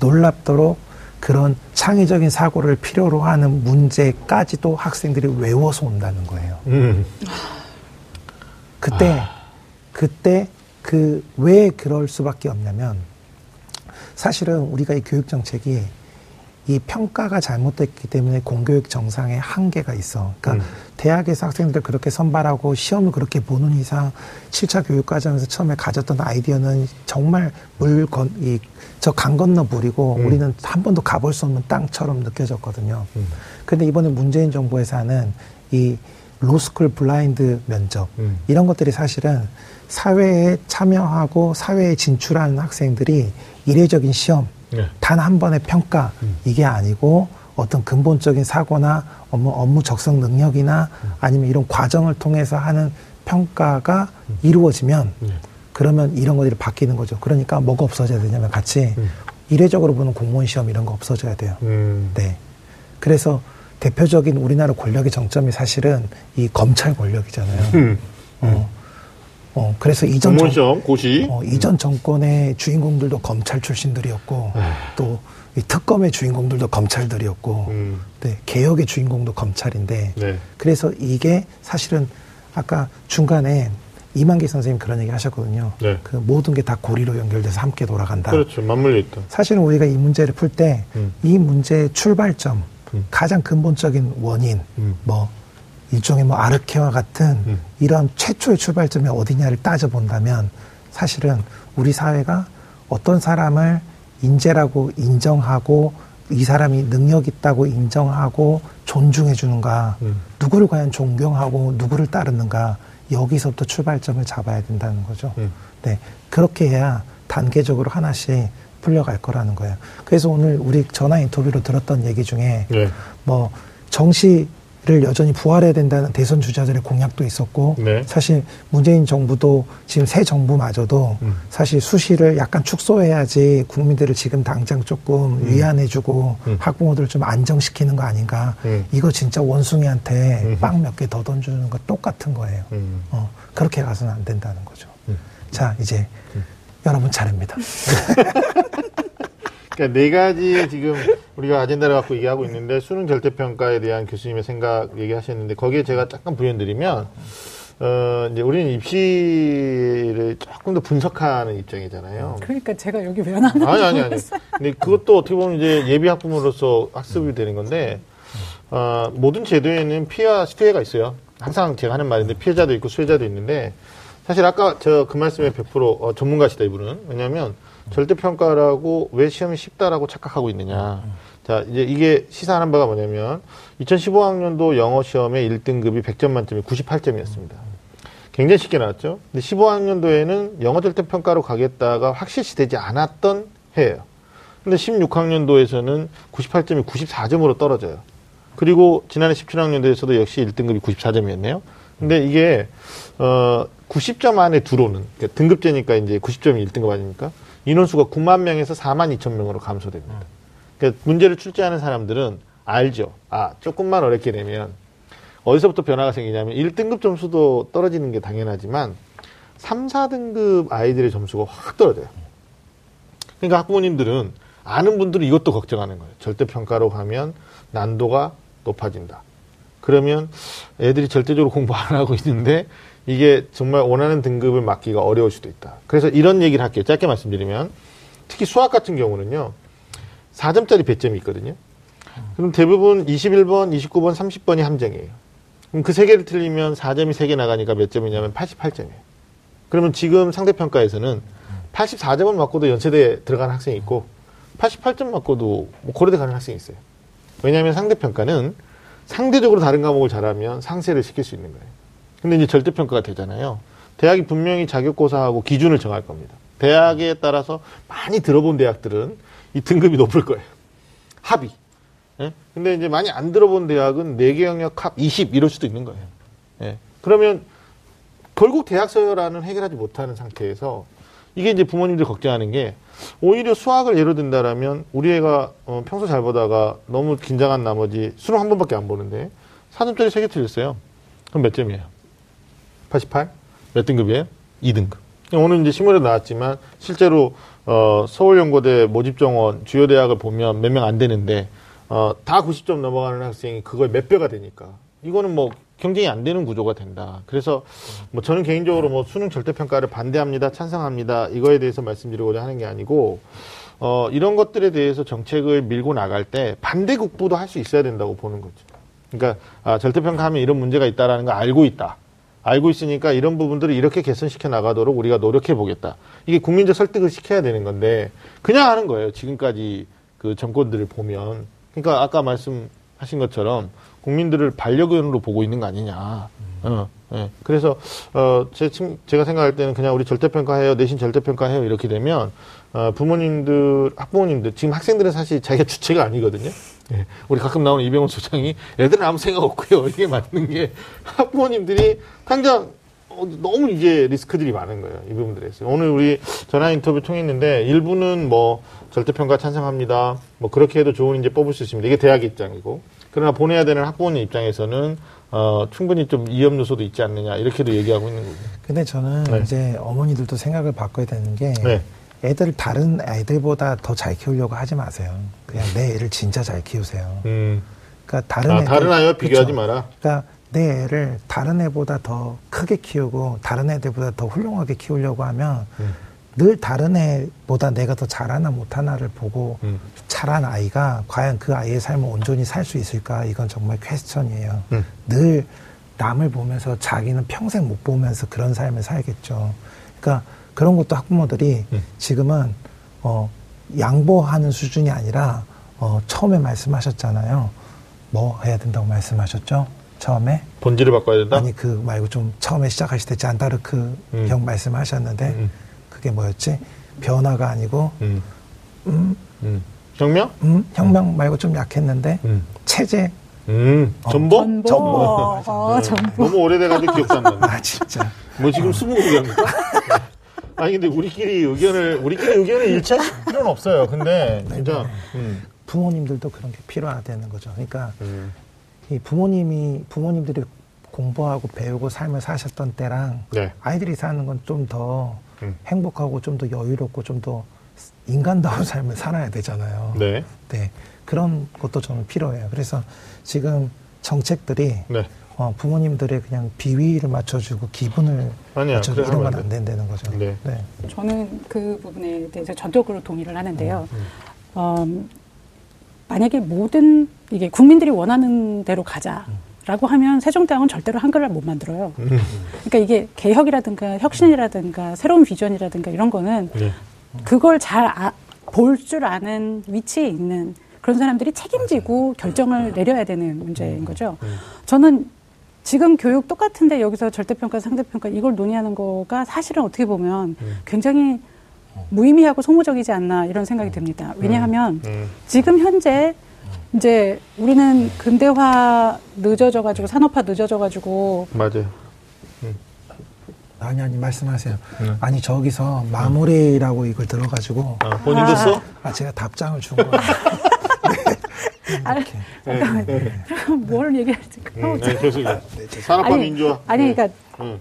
놀랍도록 그런 창의적인 사고를 필요로 하는 문제까지도 학생들이 외워서 온다는 거예요. 그때 그 왜 그럴 수밖에 없냐면 사실은 우리가 이 교육 정책이 이 평가가 잘못됐기 때문에 공교육 정상에 한계가 있어. 그러니까 대학에서 학생들을 그렇게 선발하고 시험을 그렇게 보는 이상 7차 교육 과정에서 처음에 가졌던 아이디어는 정말 저 강 건너 물이고 우리는 한 번도 가볼 수 없는 땅처럼 느껴졌거든요. 근데 이번에 문재인 정부에서 하는 이 로스쿨 블라인드 면접 이런 것들이 사실은 사회에 참여하고 사회에 진출하는 학생들이 이례적인 시험 단 한 번의 평가 이게 아니고 어떤 근본적인 사고나 업무 적성 능력이나 아니면 이런 과정을 통해서 하는 평가가 이루어지면 그러면 이런 것들이 바뀌는 거죠. 그러니까 뭐가 없어져야 되냐면 같이 이례적으로 보는 공무원 시험 이런 거 없어져야 돼요. 네. 그래서 대표적인 우리나라 권력의 정점이 사실은 이 검찰 권력이잖아요. 그래서 이전 정권의 주인공들도 검찰 출신들이었고 또 이 특검의 주인공들도 검찰들이었고 네, 개혁의 주인공도 검찰인데 그래서 이게 사실은 아까 중간에 이만기 선생님 그런 얘기 하셨거든요. 그 모든 게 다 고리로 연결돼서 함께 돌아간다. 그렇죠. 맞물려 있다. 사실은 우리가 이 문제를 풀 때 이 문제의 출발점 가장 근본적인 원인 일종의 아르케와 같은 이런 최초의 출발점이 어디냐를 따져본다면 사실은 우리 사회가 어떤 사람을 인재라고 인정하고 이 사람이 능력 있다고 인정하고 존중해 주는가 누구를 과연 존경하고 누구를 따르는가 여기서부터 출발점을 잡아야 된다는 거죠. 네, 그렇게 해야 단계적으로 하나씩 풀려갈 거라는 거예요. 그래서 오늘 우리 전화 인터뷰로 들었던 얘기 중에 뭐 정시 를 여전히 부활해야 된다는 대선 주자들의 공약도 있었고 사실 문재인 정부도 지금 새 정부마저도 사실 수시를 약간 축소해야지 국민들을 지금 당장 조금 위안해주고 학부모들을 좀 안정시키는 거 아닌가 이거 진짜 원숭이한테 빵 몇 개 더 던지는 거 똑같은 거예요. 그렇게 가서는 안 된다는 거죠. 자 이제 여러분 차례입니다. 그러니까 네 가지의 지금 우리가 아젠다를 갖고 얘기하고 있는데 수능 절대평가에 대한 교수님의 생각 얘기하셨는데 거기에 제가 잠깐 부연드리면 이제 우리는 입시를 조금 더 분석하는 입장이잖아요. 그러니까 제가 여기 왜 나왔는지 아니. 근데 그것도 어떻게 보면 이제 예비 학부모로서 학습이 되는 건데 모든 제도에는 피해와 수혜가 있어요. 항상 제가 하는 말인데 피해자도 있고 수혜자도 있는데 사실 아까 저 그 말씀에 100% 전문가시다 이분은 왜냐하면 절대평가라고 왜 시험이 쉽다라고 착각하고 있느냐. 자, 이제 이게 시사하는 바가 뭐냐면 2015학년도 영어 시험의 1등급이 100점 만점에 98점이었습니다. 굉장히 쉽게 나왔죠. 근데 15학년도에는 영어 절대평가로 가겠다가 확실시 되지 않았던 해예요. 근데 16학년도에서는 98점이 94점으로 떨어져요. 그리고 지난해 17학년도에서도 역시 1등급이 94점이었네요. 근데 이게 90점 안에 들어오는 그러니까 등급제니까 이제 90점이 1등급 아닙니까? 인원수가 9만 명에서 4만 2천 명으로 감소됩니다. 그러니까 문제를 출제하는 사람들은 알죠. 아, 조금만 어렵게 되면 어디서부터 변화가 생기냐면 1등급 점수도 떨어지는 게 당연하지만 3, 4등급 아이들의 점수가 확 떨어져요. 그러니까 학부모님들은 아는 분들은 이것도 걱정하는 거예요. 절대평가로 가면 난도가 높아진다. 그러면 애들이 절대적으로 공부 안 하고 있는데 이게 정말 원하는 등급을 맞기가 어려울 수도 있다. 그래서 이런 얘기를 할게요. 짧게 말씀드리면 특히 수학 같은 경우는요. 4점짜리 배점이 있거든요. 그럼 대부분 21번, 29번, 30번이 함정이에요. 그럼 그 3개를 틀리면 4점이 3개 나가니까 몇 점이냐면 88점이에요. 그러면 지금 상대평가에서는 84점을 맞고도 연세대에 들어가는 학생이 있고 88점 맞고도 고려대 가는 학생이 있어요. 왜냐하면 상대평가는 상대적으로 다른 과목을 잘하면 상쇄를 시킬 수 있는 거예요. 근데 이제 절대평가가 되잖아요. 대학이 분명히 자격고사하고 기준을 정할 겁니다. 대학에 따라서 많이 들어본 대학들은 이 등급이 높을 거예요. 합이. 예? 근데 이제 많이 안 들어본 대학은 4개 영역 합 20 이럴 수도 있는 거예요. 예. 그러면 결국 대학 서열화는 해결하지 못하는 상태에서 이게 이제 부모님들 걱정하는 게 오히려 수학을 예로 든다라면 우리 애가 평소 잘 보다가 너무 긴장한 나머지 수능 한 번밖에 안 보는데 4점짜리 3개 틀렸어요. 그럼 몇 점이에요? 88? 몇 등급이에요? 2등급. 오늘 이제 신문에도 나왔지만 실제로 서울연고대 모집정원 주요 대학을 보면 몇 명 안 되는데 다 90점 넘어가는 학생이 그거에 몇 배가 되니까 이거는 뭐 경쟁이 안 되는 구조가 된다. 그래서 뭐 저는 개인적으로 뭐 수능 절대평가를 반대합니다, 찬성합니다 이거에 대해서 말씀드리고자 하는 게 아니고 이런 것들에 대해서 정책을 밀고 나갈 때 반대국부도 할 수 있어야 된다고 보는 거죠. 그러니까 절대평가하면 이런 문제가 있다라는 걸 알고 있다. 알고 있으니까 이런 부분들을 이렇게 개선시켜 나가도록 우리가 노력해보겠다. 이게 국민적 설득을 시켜야 되는 건데 그냥 하는 거예요. 지금까지 그 정권들을 보면. 그러니까 아까 말씀하신 것처럼 국민들을 반려견으로 보고 있는 거 아니냐. 예. 그래서 제가 생각할 때는 그냥 우리 절대평가해요. 내신 절대평가해요. 이렇게 되면 부모님들, 학부모님들, 지금 학생들은 사실 자기가 주체가 아니거든요. 예. 우리 가끔 나오는 이병훈 소장이 애들은 아무 생각 없고요. 이게 맞는 게 학부모님들이 당장 너무 이제 리스크들이 많은 거예요. 이 부분들에서. 오늘 우리 전화 인터뷰 통했는데 일부는 뭐 절대평가 찬성합니다. 뭐 그렇게 해도 좋은 이제 뽑을 수 있습니다. 이게 대학 입장이고. 그러나 보내야 되는 학부모님 입장에서는 충분히 좀 위험 요소도 있지 않느냐 이렇게도 얘기하고 있는 거고요. 근데 저는 네. 이제 어머니들도 생각을 바꿔야 되는 게 네. 애들 다른 애들보다 더 잘 키우려고 하지 마세요. 그냥 내 애를 진짜 잘 키우세요. 그러니까 다른 아이와 비교하지 마라. 그러니까 내 애를 다른 애보다 더 크게 키우고 다른 애들보다 더 훌륭하게 키우려고 하면 늘 다른 애보다 내가 더 잘하나 못하나를 보고 잘한 아이가 과연 그 아이의 삶을 온전히 살 수 있을까? 이건 정말 퀘스천이에요. 늘 남을 보면서 자기는 평생 못 보면서 그런 삶을 살겠죠. 그러니까 그런 것도 학부모들이 지금은 양보하는 수준이 아니라 처음에 말씀하셨잖아요. 뭐 해야 된다고 말씀하셨죠? 처음에 본질을 바꿔야 된다? 아니 그 말고 좀 처음에 시작하실 때 잔다르크 형 말씀하셨는데 그게 뭐였지? 변화가 아니고 혁명? 혁명 말고 좀 약했는데 체제 전보? 너무 오래돼가지고 기억도 안 나네. 아 진짜 뭐 지금 20곡이었는데 아니 근데 우리끼리 의견을 일치하실 필요는 없어요. 근데 진짜 부모님들도 그런 게 필요하다는 거죠. 그러니까 이 부모님들이 공부하고 배우고 삶을 사셨던 때랑 네. 아이들이 사는 건 좀 더 행복하고 좀 더 여유롭고 좀 더 인간다운 삶을 살아야 되잖아요. 네. 네. 그런 것도 저는 필요해요. 그래서 지금 정책들이 네. 부모님들의 그냥 비위를 맞춰주고 기분을 맞춰주고 이런 건 안 된다는 거죠. 네. 네. 저는 그 부분에 대해서 전적으로 동의를 하는데요. 만약에 모든 이게 국민들이 원하는 대로 가자라고 하면 세종대왕은 절대로 한글을 못 만들어요. 그러니까 이게 개혁이라든가 혁신이라든가 새로운 비전이라든가 이런 거는 네. 그걸 잘 볼 줄 아는 위치에 있는 그런 사람들이 책임지고 결정을 내려야 되는 문제인 거죠. 저는 지금 교육 똑같은데 여기서 절대평가, 상대평가 이걸 논의하는 거가 사실은 어떻게 보면 굉장히 무의미하고 소모적이지 않나 이런 생각이 듭니다. 왜냐하면 지금 현재 이제 우리는 근대화 늦어져가지고 산업화 늦어져가지고 맞아요. 아니 말씀하세요. 아니 저기서 마무리라고 이걸 들어가지고 본인도 써? 제가 답장을 준 거예요. 이렇게. 네. 그럼 뭘 얘기할지. 산업화 민주화. 아니 그러니까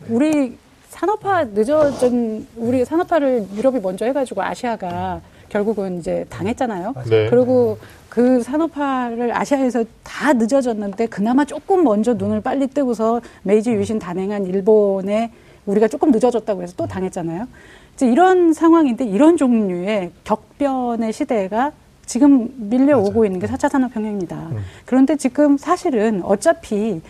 우리 산업화 늦어진 우리 산업화를 유럽이 먼저 해가지고 아시아가 결국은 이제 당했잖아요. 네. 그리고 그 산업화를 아시아에서 다 늦어졌는데 그나마 조금 먼저 눈을 빨리 뜨고서 메이지 유신 단행한 일본에 우리가 조금 늦어졌다고 해서 또 당했잖아요. 이제 이런 상황인데 이런 종류의 격변의 시대가 지금 밀려오고 맞아요. 있는 게 4차 산업혁명입니다. 그런데 지금 사실은 어차피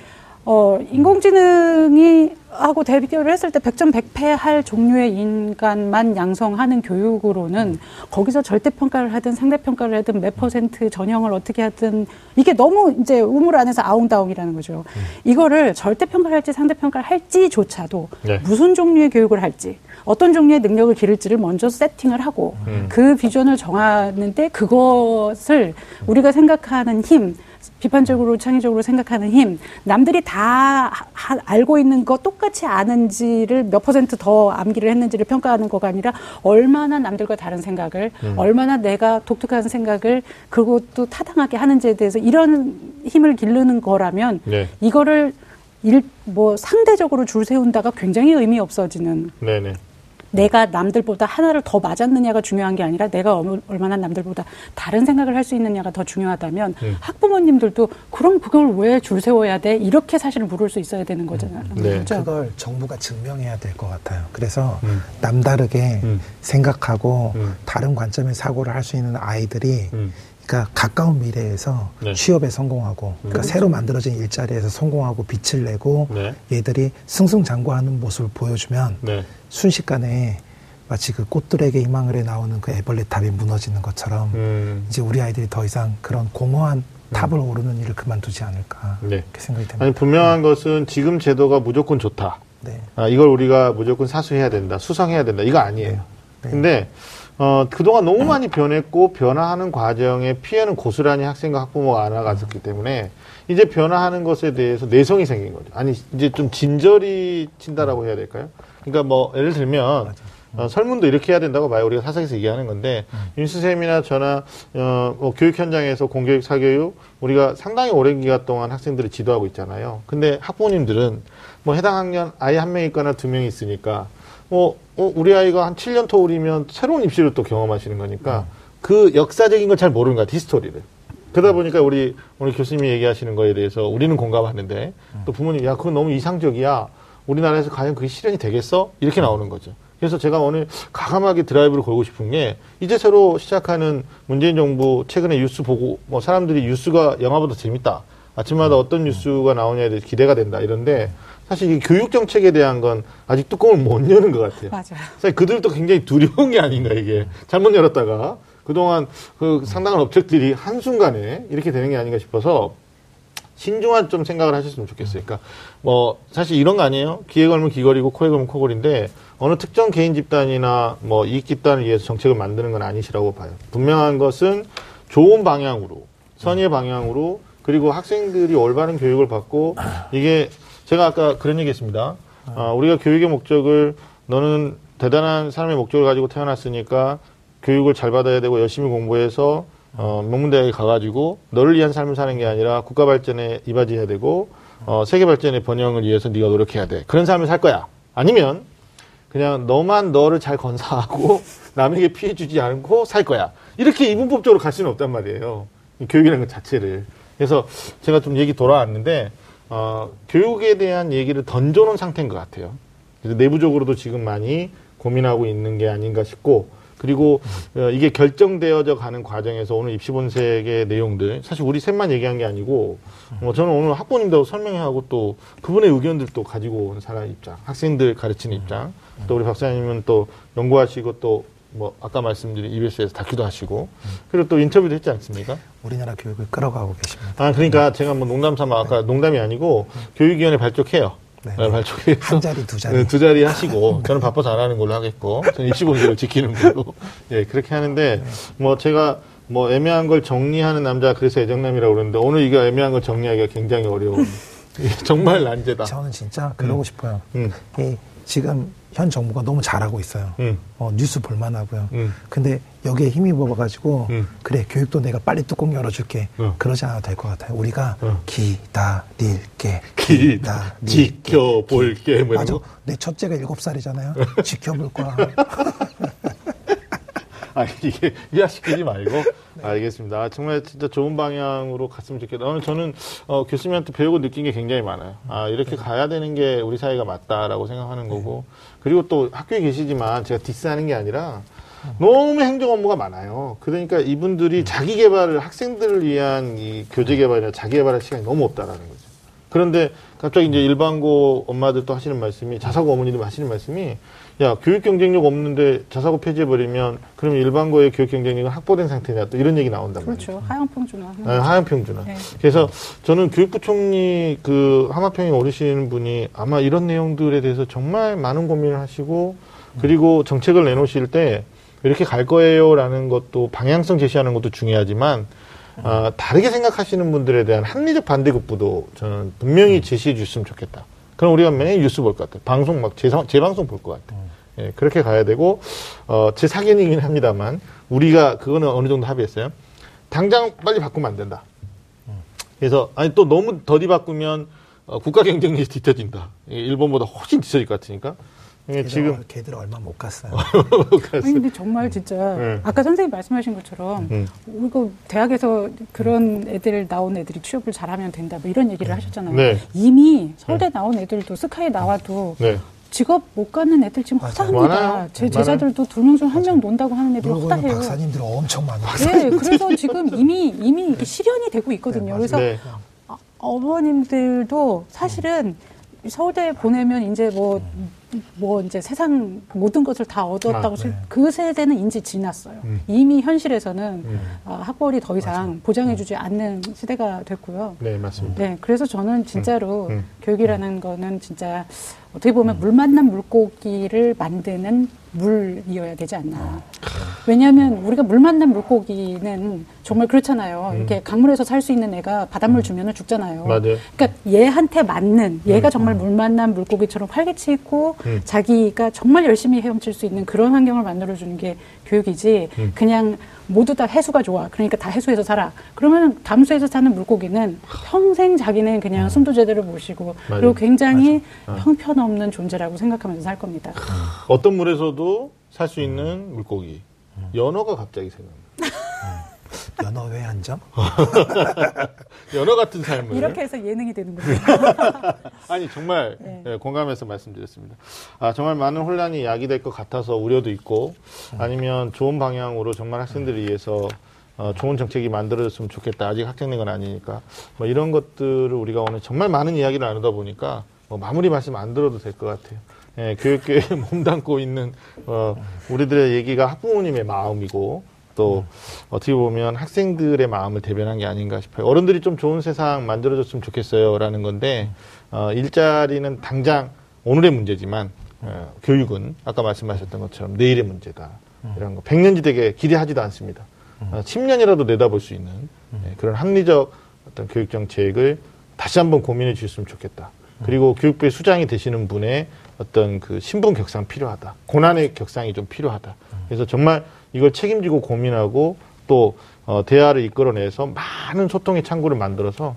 인공지능이 하고 대비를 했을 때 100점 100패 할 종류의 인간만 양성하는 교육으로는 거기서 절대평가를 하든 상대평가를 하든 몇 퍼센트 전형을 어떻게 하든 이게 너무 이제 우물 안에서 아웅다웅이라는 거죠. 이거를 절대평가를 할지 상대평가를 할지조차도 네. 무슨 종류의 교육을 할지 어떤 종류의 능력을 기를지를 먼저 세팅을 하고 그 비전을 정하는데 그것을 우리가 생각하는 힘 비판적으로 창의적으로 생각하는 힘 남들이 다 알고 있는 거 똑같이 아는지를 몇 퍼센트 더 암기를 했는지를 평가하는 거가 아니라 얼마나 남들과 다른 생각을 얼마나 내가 독특한 생각을 그것도 타당하게 하는지에 대해서 이런 힘을 기르는 거라면 네. 이거를 상대적으로 줄 세운다가 굉장히 의미 없어지는 네네. 내가 남들보다 하나를 더 맞았느냐가 중요한 게 아니라 내가 얼마나 남들보다 다른 생각을 할 수 있느냐가 더 중요하다면 학부모님들도 그럼 그걸 왜 줄 세워야 돼? 이렇게 사실 물을 수 있어야 되는 거잖아요. 네. 그렇죠? 그걸 정부가 증명해야 될 것 같아요. 그래서 남다르게 생각하고 다른 관점의 사고를 할 수 있는 아이들이 그러니까 가까운 미래에서 네. 취업에 성공하고 그러니까 새로 만들어진 일자리에서 성공하고 빛을 내고 네. 얘들이 승승장구하는 모습을 보여주면 네. 순식간에 마치 그 꽃들에게 희망을 해 나오는 그 애벌레 탑이 무너지는 것처럼 이제 우리 아이들이 더 이상 그런 공허한 탑을 오르는 일을 그만두지 않을까 네. 그렇게 생각이 됩니다. 아니, 분명한 것은 지금 제도가 무조건 좋다. 네. 아, 이걸 우리가 무조건 사수해야 된다. 수성해야 된다. 이거 아니에요. 네. 네. 근데 그동안 너무 많이 변했고 변화하는 과정에 피해는 고스란히 학생과 학부모가 안아갔었기 때문에 이제 변화하는 것에 대해서 내성이 생긴 거죠. 아니 이제 좀 진저리 친다라고 해야 될까요? 그러니까 뭐 예를 들면 설문도 이렇게 해야 된다고 봐요. 우리가 사석에서 얘기하는 건데 윤 선생님이나 저나 뭐 교육 현장에서 공교육, 사교육 우리가 상당히 오랜 기간 동안 학생들을 지도하고 있잖아요. 근데 학부모님들은 뭐 해당 학년 아이 한 명 있거나 두 명 있으니까 우리 아이가 한 7년 토울이면 새로운 입시를 또 경험하시는 거니까 그 역사적인 걸 잘 모르는 것 같아요, 히스토리를. 그러다 보니까 우리 오늘 교수님이 얘기하시는 거에 대해서 우리는 공감하는데 또 부모님이 야, 그건 너무 이상적이야. 우리나라에서 과연 그게 실현이 되겠어? 이렇게 나오는 거죠. 그래서 제가 오늘 과감하게 드라이브를 걸고 싶은 게 이제 새로 시작하는 문재인 정부 최근에 뉴스 보고 뭐 사람들이 뉴스가 영화보다 재밌다. 아침마다 어떤 뉴스가 나오냐에 대해서 기대가 된다. 이런데 사실 이 교육 정책에 대한 건 아직 뚜껑을 못 여는 것 같아요. 맞아요. 사실 그들도 굉장히 두려운 게 아닌가 이게 잘못 열었다가 그동안 그 상당한 업체들이 한 순간에 이렇게 되는 게 아닌가 싶어서 신중한 좀 생각을 하셨으면 좋겠어요. 그러니까 뭐 사실 이런 거 아니에요. 귀에 걸면 귀걸이고 코에 걸면 코걸인데 어느 특정 개인 집단이나 뭐 이익 집단을 위해서 정책을 만드는 건 아니시라고 봐요. 분명한 것은 좋은 방향으로 선의의 방향으로 그리고 학생들이 올바른 교육을 받고 이게 제가 아까 그런 얘기했습니다. 우리가 교육의 목적을 너는 대단한 사람의 목적을 가지고 태어났으니까 교육을 잘 받아야 되고 열심히 공부해서 명문대학에 가가지고 너를 위한 삶을 사는 게 아니라 국가 발전에 이바지해야 되고 세계 발전의 번영을 위해서 네가 노력해야 돼. 그런 삶을 살 거야. 아니면 그냥 너만 너를 잘 건사하고 남에게 피해 주지 않고 살 거야. 이렇게 이분법적으로 갈 수는 없단 말이에요. 이 교육이라는 것 자체를. 그래서 제가 좀 얘기 돌아왔는데 교육에 대한 얘기를 던져놓은 상태인 것 같아요. 그래서 내부적으로도 지금 많이 고민하고 있는 게 아닌가 싶고 그리고 이게 결정되어져 가는 과정에서 오늘 입시본색의 내용들 사실 우리 셋만 얘기한 게 아니고 저는 오늘 학부모님들하고 설명하고 또 그분의 의견들 또 가지고 온 사람 입장 학생들 가르치는 입장 또 우리 박사님은 또 연구하시고 또 뭐 아까 말씀드린 EBS에서 다큐도 하시고 그리고 또 인터뷰도 했지 않습니까? 우리나라 교육을 끌어가고 계십니다. 아 그러니까 제가 뭐 농담삼아 아까 농담이 아니고 교육위원회 발족해요. 네. 발족해서 한 자리 두 자리 두 자리 하시고 저는 바빠서 안 하는 걸로 하겠고 저는 입시본색을 지키는 걸로 예 그렇게 하는데 네. 뭐 제가 뭐 애매한 걸 정리하는 남자 그래서 애정남이라고 그러는데 오늘 이거 애매한 걸 정리하기가 굉장히 어려운 정말 난제다. 저는 진짜 그러고 싶어요. 예, 지금 현 정부가 너무 잘하고 있어요. 뉴스 볼만하고요. 근데 여기에 힘입어가지고 그래 교육도 내가 빨리 뚜껑 열어줄게. 그러지 않아도 될 것 같아요. 우리가 기다릴게, 지켜볼게. 뭐 맞아. 거? 내 첫째가 7살이잖아요. 지켜볼 거야. 아, 이게 위화시키지 말고. 네. 알겠습니다. 아, 정말 진짜 좋은 방향으로 갔으면 좋겠다. 오늘 저는 교수님한테 배우고 느낀 게 굉장히 많아요. 아, 이렇게 네. 가야 되는 게 우리 사회가 맞다라고 생각하는 거고. 네. 그리고 또 학교에 계시지만 제가 디스하는 게 아니라 너무 행정 업무가 많아요. 그러니까 이분들이 자기 개발을, 학생들을 위한 이 교재 개발이나 자기 개발할 시간이 너무 없다라는 거죠. 그런데 갑자기 이제 일반고 엄마들도 하시는 말씀이, 자사고 어머니들 하시는 말씀이, 야, 교육 경쟁력 없는데 자사고 폐지해버리면, 그러면 일반고의 교육 경쟁력은 확보된 상태냐, 또 이런 얘기 나온단 말이죠. 그렇죠. 하향평준화. 네, 하향평준화. 네. 그래서 저는 교육부 총리 그 하마평이 오르시는 분이 아마 이런 내용들에 대해서 정말 많은 고민을 하시고, 그리고 정책을 내놓으실 때, 이렇게 갈 거예요라는 것도 방향성 제시하는 것도 중요하지만 다르게 생각하시는 분들에 대한 합리적 반대급부도 저는 분명히 제시해 주셨으면 좋겠다. 그럼 우리가 매일 뉴스 볼 것 같아요. 방송 막 재방송 볼 것 같아요. 예, 그렇게 가야 되고 제 사견이긴 합니다만 우리가 그거는 어느 정도 합의했어요. 당장 빨리 바꾸면 안 된다. 그래서 아니 또 너무 더디 바꾸면 국가 경쟁력이 뒤쳐진다. 예, 일본보다 훨씬 뒤쳐질 것 같으니까. 예, 지금 걔들 얼마 못 갔어요. 아니 근데 정말 진짜 아까 선생님 말씀하신 것처럼 이거 대학에서 그런 애들 나온 애들이 취업을 잘하면 된다 뭐 이런 얘기를 하셨잖아요. 네. 이미 서울대 나온 애들도 스카이 나와도 네. 직업 못 가는 애들 지금 허다합니다. 제 제자들도 두 명 중 한 명 논다고 하는 애들이 허다해요. 박사님들 엄청 많아요. 네, 그래서 지금 이미 이게 실현이 되고 있거든요. 네, 그래서 네. 어머님들도 사실은 서울대에 보내면 이제 뭐 이제 세상 모든 것을 다 얻었다고 네. 그 세대는 인지 지났어요. 이미 현실에서는 학벌이 더 이상 보장해주지 않는 시대가 됐고요. 네, 맞습니다. 네, 그래서 저는 진짜로 교육이라는 거는 진짜 어떻게 보면 물 만난 물고기를 만드는 물이어야 되지 않나. 왜냐하면 우리가 물 만난 물고기는 정말 그렇잖아요. 이렇게 강물에서 살 수 있는 애가 바닷물 주면은 죽잖아요. 맞아요. 그러니까 얘한테 맞는 얘가 정말 물 만난 물고기처럼 활개치고 자기가 정말 열심히 헤엄칠 수 있는 그런 환경을 만들어주는 게 교육이지 그냥 모두 다 해수가 좋아. 그러니까 다 해수에서 살아. 그러면 담수에서 사는 물고기는 평생 자기는 그냥 숨도 제대로 못 쉬고 맞아요. 그리고 굉장히 형편없는 존재라고 생각하면서 살 겁니다. 어떤 물에서도 살 수 있는 물고기. 연어가 갑자기 생각나. 연어 왜 한 점? 연어 같은 삶을. 이렇게 해서 예능이 되는군요. 아니, 정말 네. 공감해서 말씀드렸습니다. 아, 정말 많은 혼란이 야기될 것 같아서 우려도 있고 아니면 좋은 방향으로 정말 학생들을 위해서 좋은 정책이 만들어졌으면 좋겠다. 아직 학생된 건 아니니까. 뭐 이런 것들을 우리가 오늘 정말 많은 이야기를 나누다 보니까 뭐 마무리 말씀 안 들어도 될 것 같아요. 예, 교육계에 몸담고 있는 우리들의 얘기가 학부모님의 마음이고 또 어떻게 보면 학생들의 마음을 대변한 게 아닌가 싶어요. 어른들이 좀 좋은 세상 만들어줬으면 좋겠어요라는 건데 일자리는 당장 오늘의 문제지만 교육은 아까 말씀하셨던 것처럼 내일의 문제다. 이런 거 백년지대에 기대하지도 않습니다. 10년이라도 내다볼 수 있는 그런 합리적 어떤 교육 정책을 다시 한번 고민해 주셨으면 좋겠다. 그리고 교육부의 수장이 되시는 분의 어떤 그 신분 격상 필요하다. 고난의 격상이 좀 필요하다. 그래서 정말 이걸 책임지고 고민하고 또 대화를 이끌어내서 많은 소통의 창구를 만들어서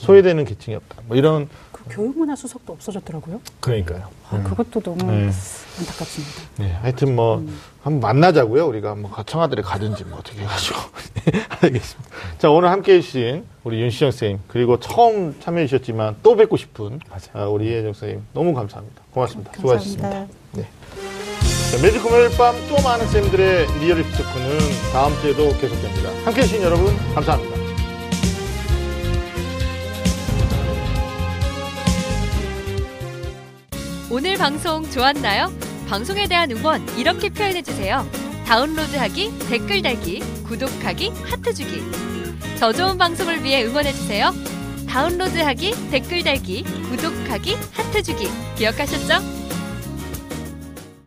소외되는 계층이 없다. 뭐 이런 그 교육문화 수석도 없어졌더라고요. 그러니까요. 아, 그것도 너무 안타깝습니다. 네, 하여튼 뭐 한번 만나자고요. 우리가 뭐 청와대를 가든지 뭐 어떻게 해가지고 알겠습니다. 자, 오늘 함께해 주신 우리 윤시정 선생님 그리고 처음 참여해 주셨지만 또 뵙고 싶은 우리 이혜정 선생님 너무 감사합니다. 고맙습니다. 감사합니다. 수고하셨습니다. 네. 자, 매주 금요일 밤 또 많은 쌤들의 리얼리 피처코는 다음 주에도 계속됩니다. 함께해 주신 여러분 감사합니다. 오늘 방송 좋았나요? 방송에 대한 응원 이렇게 표현해주세요. 다운로드하기, 댓글 달기, 구독하기, 하트 주기. 저 좋은 방송을 위해 응원해주세요. 다운로드하기, 댓글 달기, 구독하기, 하트 주기. 기억하셨죠?